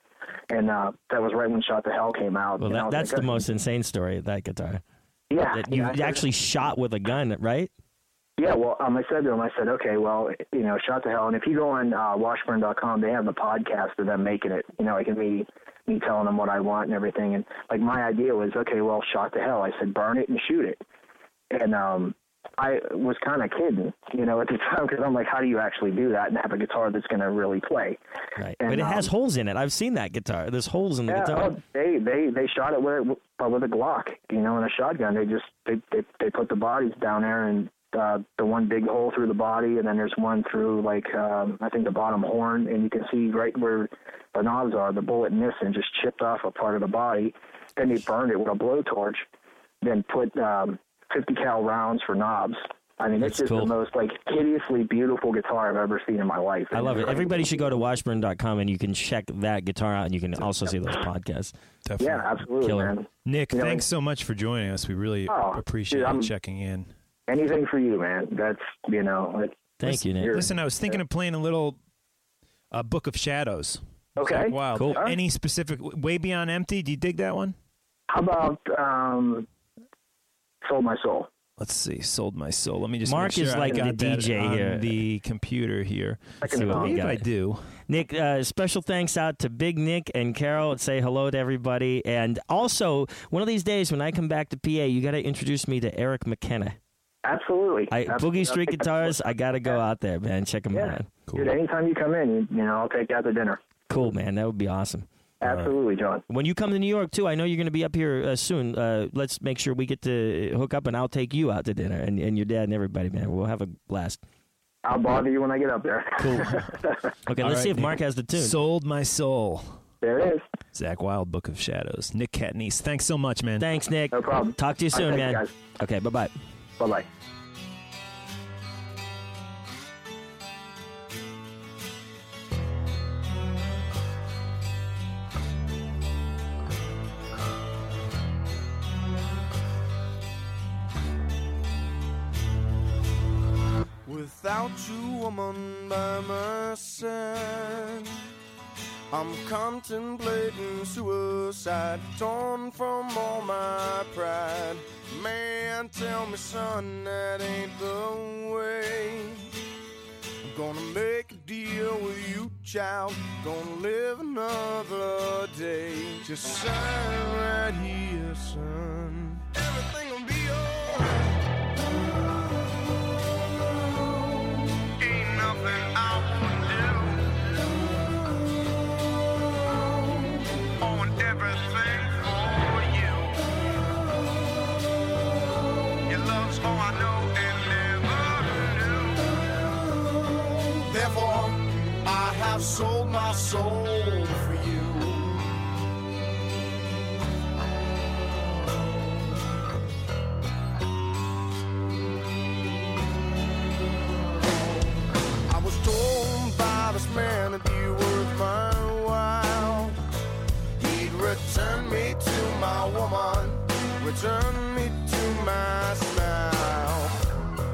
And that was right when Shot to Hell came out. Well, that's the most insane story, that guitar. Yeah. That you actually shot with a gun, right? Yeah, well, I said to him, okay, well, you know, Shot to Hell. And if you go on Washburn.com, they have the podcast of them making it, you know, like me telling them what I want and everything. And, like, my idea was, okay, well, Shot to Hell. I said, burn it and shoot it. And I was kind of kidding, you know, at the time, because I'm like, how do you actually do that and have a guitar that's going to really play? Right. And, but it has holes in it. I've seen that guitar. There's holes in the guitar. Oh, they shot it with a Glock, you know, and a shotgun. They just they put the bodies down there, and the one big hole through the body, and then there's one through, like, I think the bottom horn, and you can see right where the knobs are, the bullet missed and just chipped off a part of the body. Then they burned it with a blowtorch, then put 50 cal rounds for knobs. I mean, it's just cool. The most, like, hideously beautiful guitar I've ever seen in my life. I love it. Everybody should go to Washburn.com, and you can check that guitar out, and you can also see those podcasts. Definitely. Yeah, absolutely, killer. Man. Nick, thanks so much for joining us. We really appreciate you checking in. Anything for you, man. That's, you know. Thank you, Nick. Listen, I was thinking of playing a little Book of Shadows. Okay. Like, wow. Cool. Right. Any specific, Way Beyond Empty? Do you dig that one? How about Sold My Soul. Let's see. Sold My Soul. Let me just Mark make sure is like the DJ here. The computer here. I do. Nick, special thanks out to Big Nick and Carol. Say hello to everybody. And also, one of these days when I come back to PA, you got to introduce me to Eric McKenna. Absolutely. Boogie Street Guitars, I got to go out there, man. Check them out. Cool. Dude, anytime you come in, you know, I'll take you out to dinner. Cool, man. That would be awesome. Absolutely, John. When you come to New York, too, I know you're going to be up here soon. Let's make sure we get to hook up, and I'll take you out to dinner, and your dad and everybody, man. We'll have a blast. I'll bother you when I get up there. Cool. Okay, let's see if Mark has the tune. Sold My Soul. There it is. Zakk Wylde, Book of Shadows. Nick Catanese, thanks so much, man. Thanks, Nick. No problem. Talk to you soon, man. You guys. Okay, bye-bye. Bye-bye. Without you, woman, by my side, I'm contemplating suicide, torn from all my pride. Man, tell me, son, that ain't the way. I'm gonna make a deal with you, child, gonna live another day. Just sign right here, son, everything will be alright. Nothing I won't do. On everything for you. Your love's all I know and never knew. Therefore, I have sold my soul for you. Told by this man it'd be worth my while. He'd return me to my woman, return me to my smile.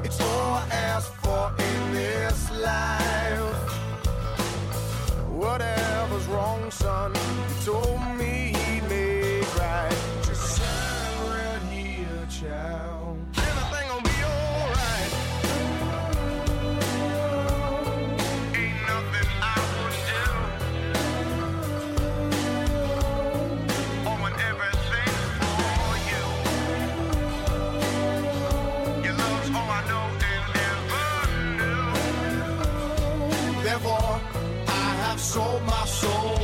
It's all I ask for in this life. Whatever's wrong, son, you told me he'd make right. Just sign right here, child. No. sold my soul.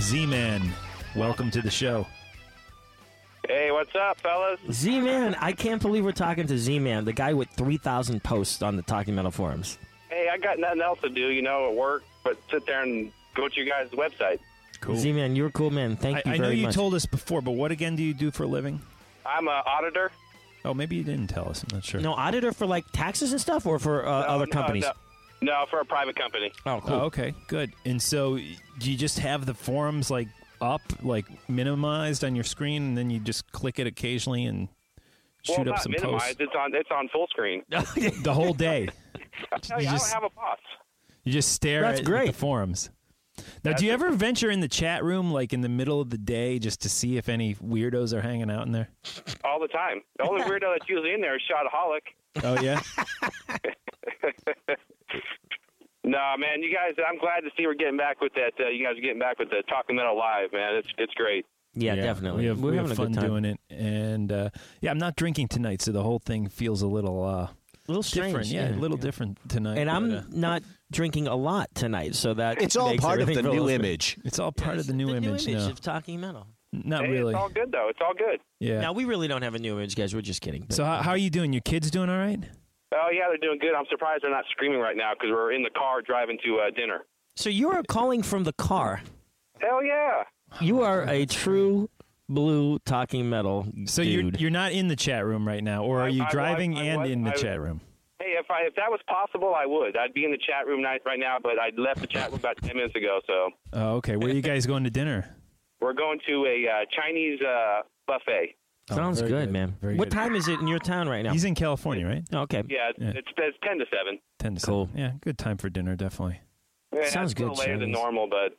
Z-Man, welcome to the show. Hey, what's up, fellas? Z-Man, I can't believe we're talking to Z-Man, the guy with 3,000 posts on the Talking Metal forums. Hey, I got nothing else to do, you know, at work, but sit there and go to your guys' website. Cool. Z-Man, you're a cool man. Thank you very much. I know you told us before, but what again do you do for a living? I'm an auditor. Oh, maybe you didn't tell us. I'm not sure. No, auditor for, like, taxes and stuff or for other companies? No, for a private company. Oh, cool. Oh, okay, good. And so do you just have the forums, like, up, like, minimized on your screen, and then you just click it occasionally and shoot up some posts? It's on full screen. The whole day. I don't have a boss. You just stare at the forums. Now, do you ever venture in the chat room, like, in the middle of the day just to see if any weirdos are hanging out in there? All the time. The only weirdo that's usually in there is Shotaholic. Oh, yeah? No, man, you guys, I'm glad to see we're getting back with that. You guys are getting back with the Talking Metal Live, man. It's great. Yeah, definitely. We're having fun doing it. And, yeah, I'm not drinking tonight, so the whole thing feels a little strange, different. Yeah, a little different tonight. And I'm not drinking a lot tonight, so that it's all part of the new image. It's all part of the new image now of Talking Metal. Not really. It's all good, though. It's all good. Yeah. Now, we really don't have a new image, guys. We're just kidding. So how are you doing? Your kids doing all right? Oh, yeah, they're doing good. I'm surprised they're not screaming right now because we're in the car driving to dinner. So you're calling from the car. Hell yeah. You are a true blue Talking Metal dude. So you're not in the chat room right now, or are you driving in the chat room? Hey, if that was possible, I would. I'd be in the chat room right now, but I left the chat room about 10 minutes ago. So. Oh, okay. Where are you guys going to dinner? We're going to a Chinese buffet. Sounds good, man. What time is it in your town right now? He's in California, right? Oh, okay. Yeah. It's 10 to 7. 10 to 7. Cool. Yeah, good time for dinner, definitely. Yeah, sounds good. It's a little later than normal, but...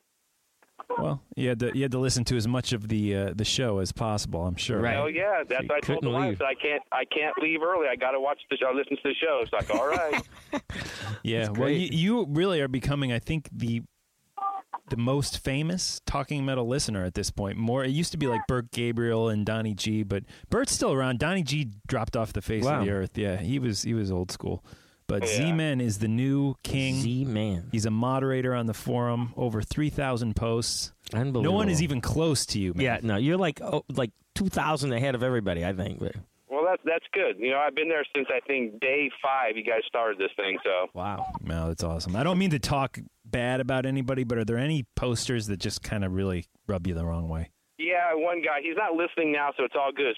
Well, you had to listen to as much of the show as possible, I'm sure. Right. Oh, yeah. That's what I told the wife. I can't leave early. I got to watch the show, listen to the show. It's like, all right. Yeah, well, you really are becoming, I think, the most famous Talking Metal listener at this point. It used to be like Burt Gabriel and Donnie G, but Burt's still around. Donnie G dropped off the face of the earth. Yeah, he was old school. But Z-Man is the new king. Z-Man. He's a moderator on the forum. Over 3,000 posts. Unbelievable. No one is even close to you, man. Yeah, no, you're like 2,000 ahead of everybody, I think. Well, that's good. You know, I've been there since, I think, day 5 you guys started this thing, so. Wow. No, that's awesome. I don't mean to talk bad about anybody, but are there any posters that just kind of really rub you the wrong way? Yeah, one guy. He's not listening now, so it's all good.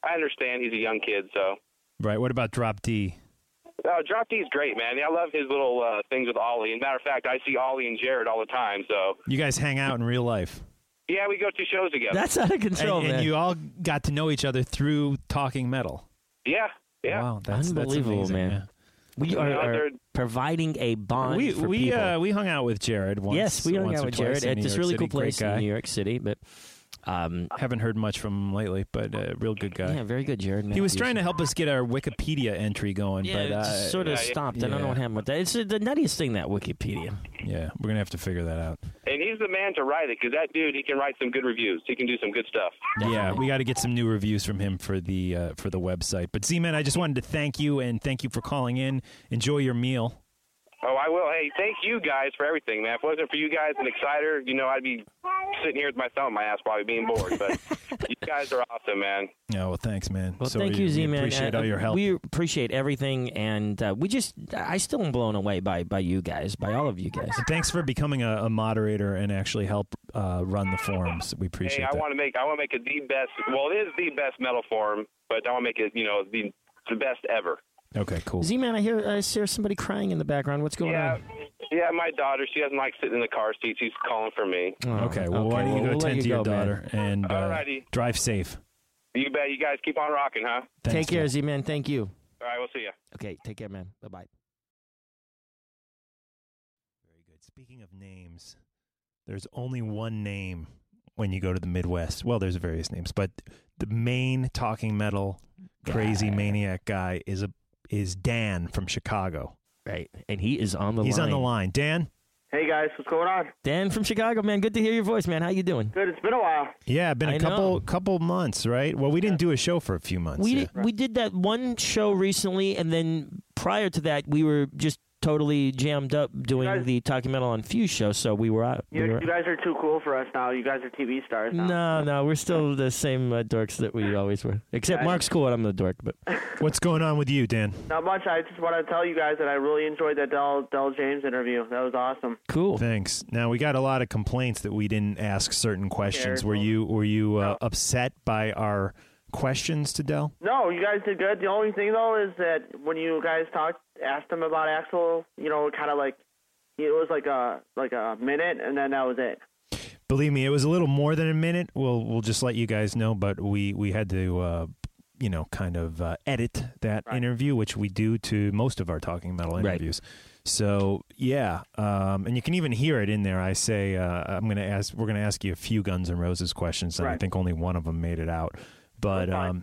I understand he's a young kid, so. Right. What about Drop D? Oh, Drop D's great, man. I love his little things with Ollie. As a matter of fact, I see Ollie and Jared all the time, so. You guys hang out in real life. Yeah, we go to shows together. That's out of control, and man. And you all got to know each other through Talking Metal. Yeah, yeah. Wow, that's unbelievable, man. Yeah. We are providing a bond for people. We hung out with Jared once. Yes, we hung out with Jared at this really cool place in New York City, but... haven't heard much from him lately, but a real good guy. Yeah, very good, Jared. Man. He was trying to help us get our Wikipedia entry going, but it just sort of stopped. Yeah. I don't know what happened with that. It's the nuttiest thing, that Wikipedia. Yeah, we're going to have to figure that out. And he's the man to write it, because that dude, he can write some good reviews. He can do some good stuff. Yeah, we got to get some new reviews from him for the website. But Z-Man, I just wanted to thank you, and thank you for calling in. Enjoy your meal. Oh, I will. Hey, thank you guys for everything, man. If it wasn't for you guys and Exciter, you know, I'd be sitting here with my thumb in my ass probably being bored. But you guys are awesome, man. Yeah, well, thanks, man. Well, so thank you, Z-Man. We appreciate all your help. We appreciate everything, and I still am blown away by you guys, by all of you guys. And thanks for becoming a moderator and actually help run the forums. We appreciate that. Hey, I want to make it the best. Well, it is the best metal forum, but I want to make it, you know, the best ever. Okay, cool. Z-Man, I hear somebody crying in the background. What's going on? Yeah, my daughter. She doesn't like sitting in the car seat. She's calling for me. Oh, okay, well, why don't you go tend to your daughter, man. And drive safe. You bet. You guys keep on rocking, huh? Thanks, take care, man. Z-Man. Thank you. All right, we'll see you. Okay, take care, man. Bye-bye. Very good. Speaking of names, there's only one name when you go to the Midwest. Well, there's various names, but the main Talking Metal crazy maniac guy is Dan from Chicago. Right. And he is on the line. He's on the line. Dan? Hey, guys. What's going on? Dan from Chicago, man. Good to hear your voice, man. How you doing? Good. It's been a while. Yeah, been a couple months, right? Well, we didn't do a show for a few months. We did that one show recently, and then prior to that, we were just totally jammed up doing the Talking Metal on Fuse show, so we were out. You guys are too cool for us now. You guys are TV stars now. No, we're still the same dorks that we always were. Except Mark's cool and I'm the dork. But what's going on with you, Dan? Not much. I just want to tell you guys that I really enjoyed that Del James interview. That was awesome. Cool. Thanks. Now, we got a lot of complaints that we didn't ask certain questions. Were you upset by our questions to Del? No, you guys did good. The only thing, though, is that when you guys asked him about Axl, you know, kind of like, it was like a minute, and then that was it. Believe me, it was a little more than a minute. We'll just let you guys know, but we had to, edit that interview, which we do to most of our Talking Metal interviews. Right. So, yeah. And you can even hear it in there. I say, we're going to ask you a few Guns N' Roses questions, and I think only one of them made it out. But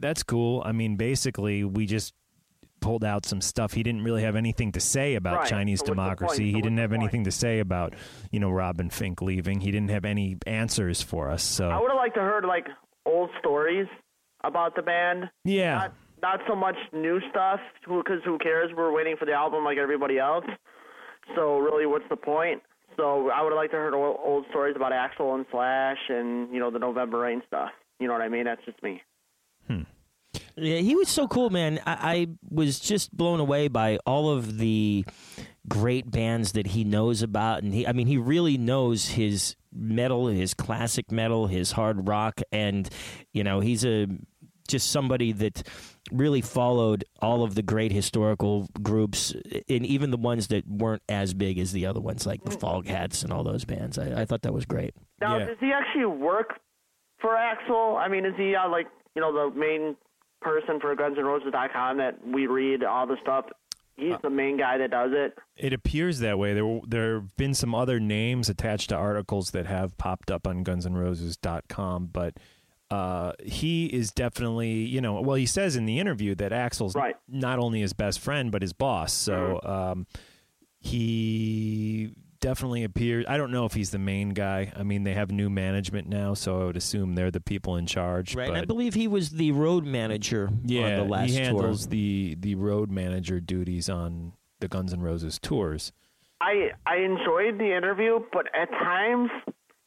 that's cool. I mean, basically, we just pulled out some stuff. He didn't really have anything to say about Chinese Democracy. He didn't have anything to say about, you know, Robin Fink leaving. He didn't have any answers for us. So I would have liked to heard like old stories about the band. Yeah, not so much new stuff, because who cares? We're waiting for the album like everybody else. So really, what's the point? So I would have liked to heard old stories about Axl and Slash and, you know, the November Rain stuff. You know what I mean? That's just me. Yeah, he was so cool, man. I was just blown away by all of the great bands that he knows about. And he really knows his metal, his classic metal, his hard rock. And, you know, he's just somebody that really followed all of the great historical groups, and even the ones that weren't as big as the other ones, like the Foghats and all those bands. I thought that was great. Now, does he actually work for Axl? I mean, is he the main person for GunsN'Roses.com that we read all the stuff? He's the main guy that does it. It appears that way. There have been some other names attached to articles that have popped up on GunsN'Roses.com, but he is definitely, you know, well, he says in the interview that Axl's not only his best friend but his boss. So he definitely appears. I don't know if he's the main guy. I mean, they have new management now, so I would assume they're the people in charge. Right. But I believe he was the road manager on the last tour. He handles the road manager duties on the Guns N' Roses tours. I enjoyed the interview, but at times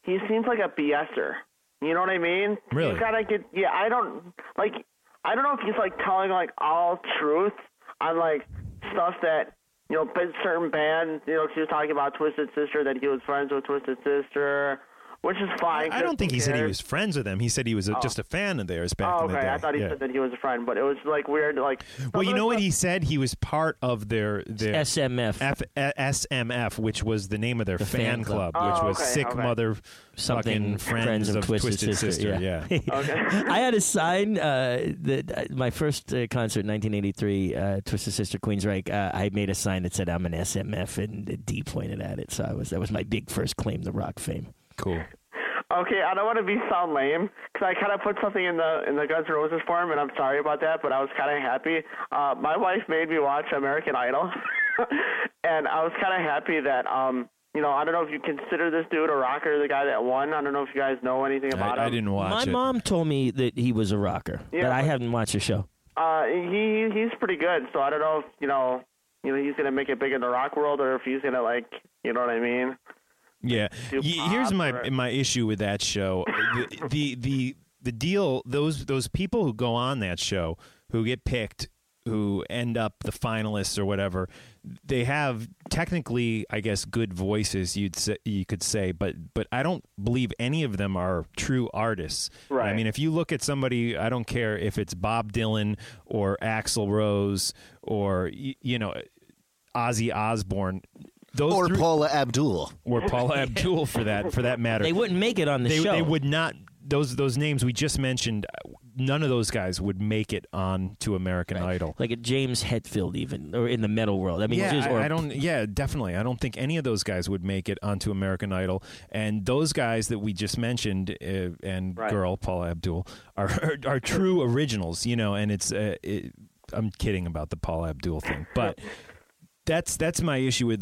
he seems like a BSer. You know what I mean? Really? You gotta get. Yeah, I don't know if he's like telling like all truth on like stuff that, you know, certain bands, you know, she was talking about Twisted Sister, that he was friends with Twisted Sister, which is fine. I don't think he said he was friends with them. He said he was just a fan of theirs back in the day. I thought he said that he was a friend, but it was like weird. Like, well, you know what he said? He was part of their SMF. SMF, which was the name of their fan club, which was Sick Mother Something Friends of Twisted Sister. Yeah. I had a sign that my first concert in 1983, Twisted Sister, Queens Ryche, I made a sign that said I'm an SMF, and D pointed at it. So that was my big first claim to rock fame. Cool. Okay, I don't want to sound lame because I kind of put something in the Guns N' Roses forum, and I'm sorry about that, but I was kind of happy. My wife made me watch American Idol, and I was kind of happy that I don't know if you consider this dude a rocker, the guy that won. I don't know if you guys know anything about him. I didn't watch it. My mom told me that he was a rocker, but I haven't watched the show. He's pretty good, so I don't know if he's gonna make it big in the rock world or if he's gonna you know what I mean. Yeah, here's my issue with that show. The deal, those people who go on that show, who get picked, who end up the finalists or whatever, they have technically, I guess, good voices, you could say, but I don't believe any of them are true artists. Right. I mean, if you look at somebody, I don't care if it's Bob Dylan or Axl Rose or Ozzy Osbourne. Or Paula Abdul. Or Paula Abdul, for that matter. They wouldn't make it on the show. They would not. Those names we just mentioned, none of those guys would make it on to American Idol. Like a James Hetfield even, or in the metal world. I mean, definitely. I don't think any of those guys would make it onto American Idol. And those guys that we just mentioned, girl, Paula Abdul, are true originals, and it's... I'm kidding about the Paula Abdul thing, but... That's my issue with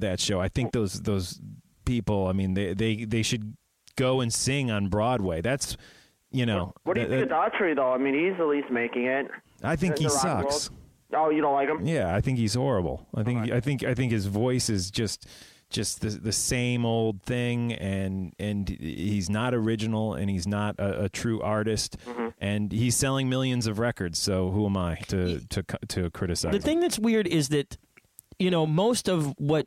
that show. I think those people, I mean, they should go and sing on Broadway. That's, What do you think of Daughtry, though? I mean, he's at least making it. I think he sucks. Oh, you don't like him? Yeah, I think he's horrible. I think his voice is just the same old thing, and he's not original, and he's not a true artist. Mm-hmm. And he's selling millions of records, so who am I to criticize him? The thing that's weird is that... most of what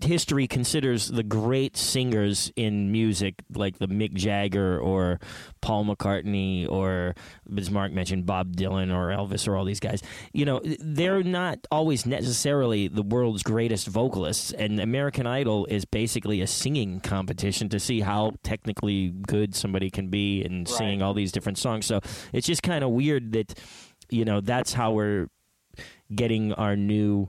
history considers the great singers in music, like the Mick Jagger or Paul McCartney or, as Mark mentioned, Bob Dylan or Elvis or all these guys, they're not always necessarily the world's greatest vocalists. And American Idol is basically a singing competition to see how technically good somebody can be in singing all these different songs. So it's just kind of weird that, that's how we're getting our new,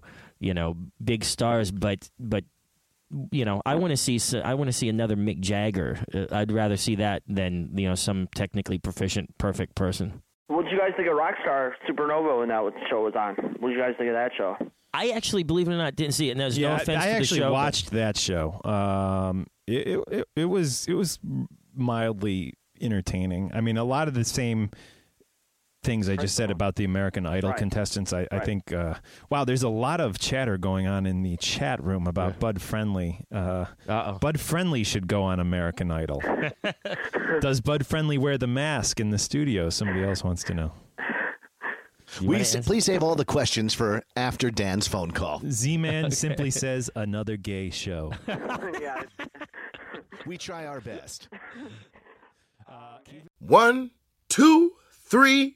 big stars, but I want to see another Mick Jagger. I'd rather see that than some technically proficient, perfect person. What did you guys think of Rockstar Supernovo when that show was on? What did you guys think of that show? I actually, believe it or not, didn't see it. And there's no offense to the show. I actually watched that show. It was mildly entertaining. I mean, a lot of the same things I just said about the American Idol contestants. I think, wow, there's a lot of chatter going on in the chat room about Bud Friendly. Bud Friendly should go on American Idol. Does Bud Friendly wear the mask in the studio? Somebody else wants to know. Please save all the questions for after Dan's phone call. Z-Man simply says another gay show. We try our best. 1, 2, 3,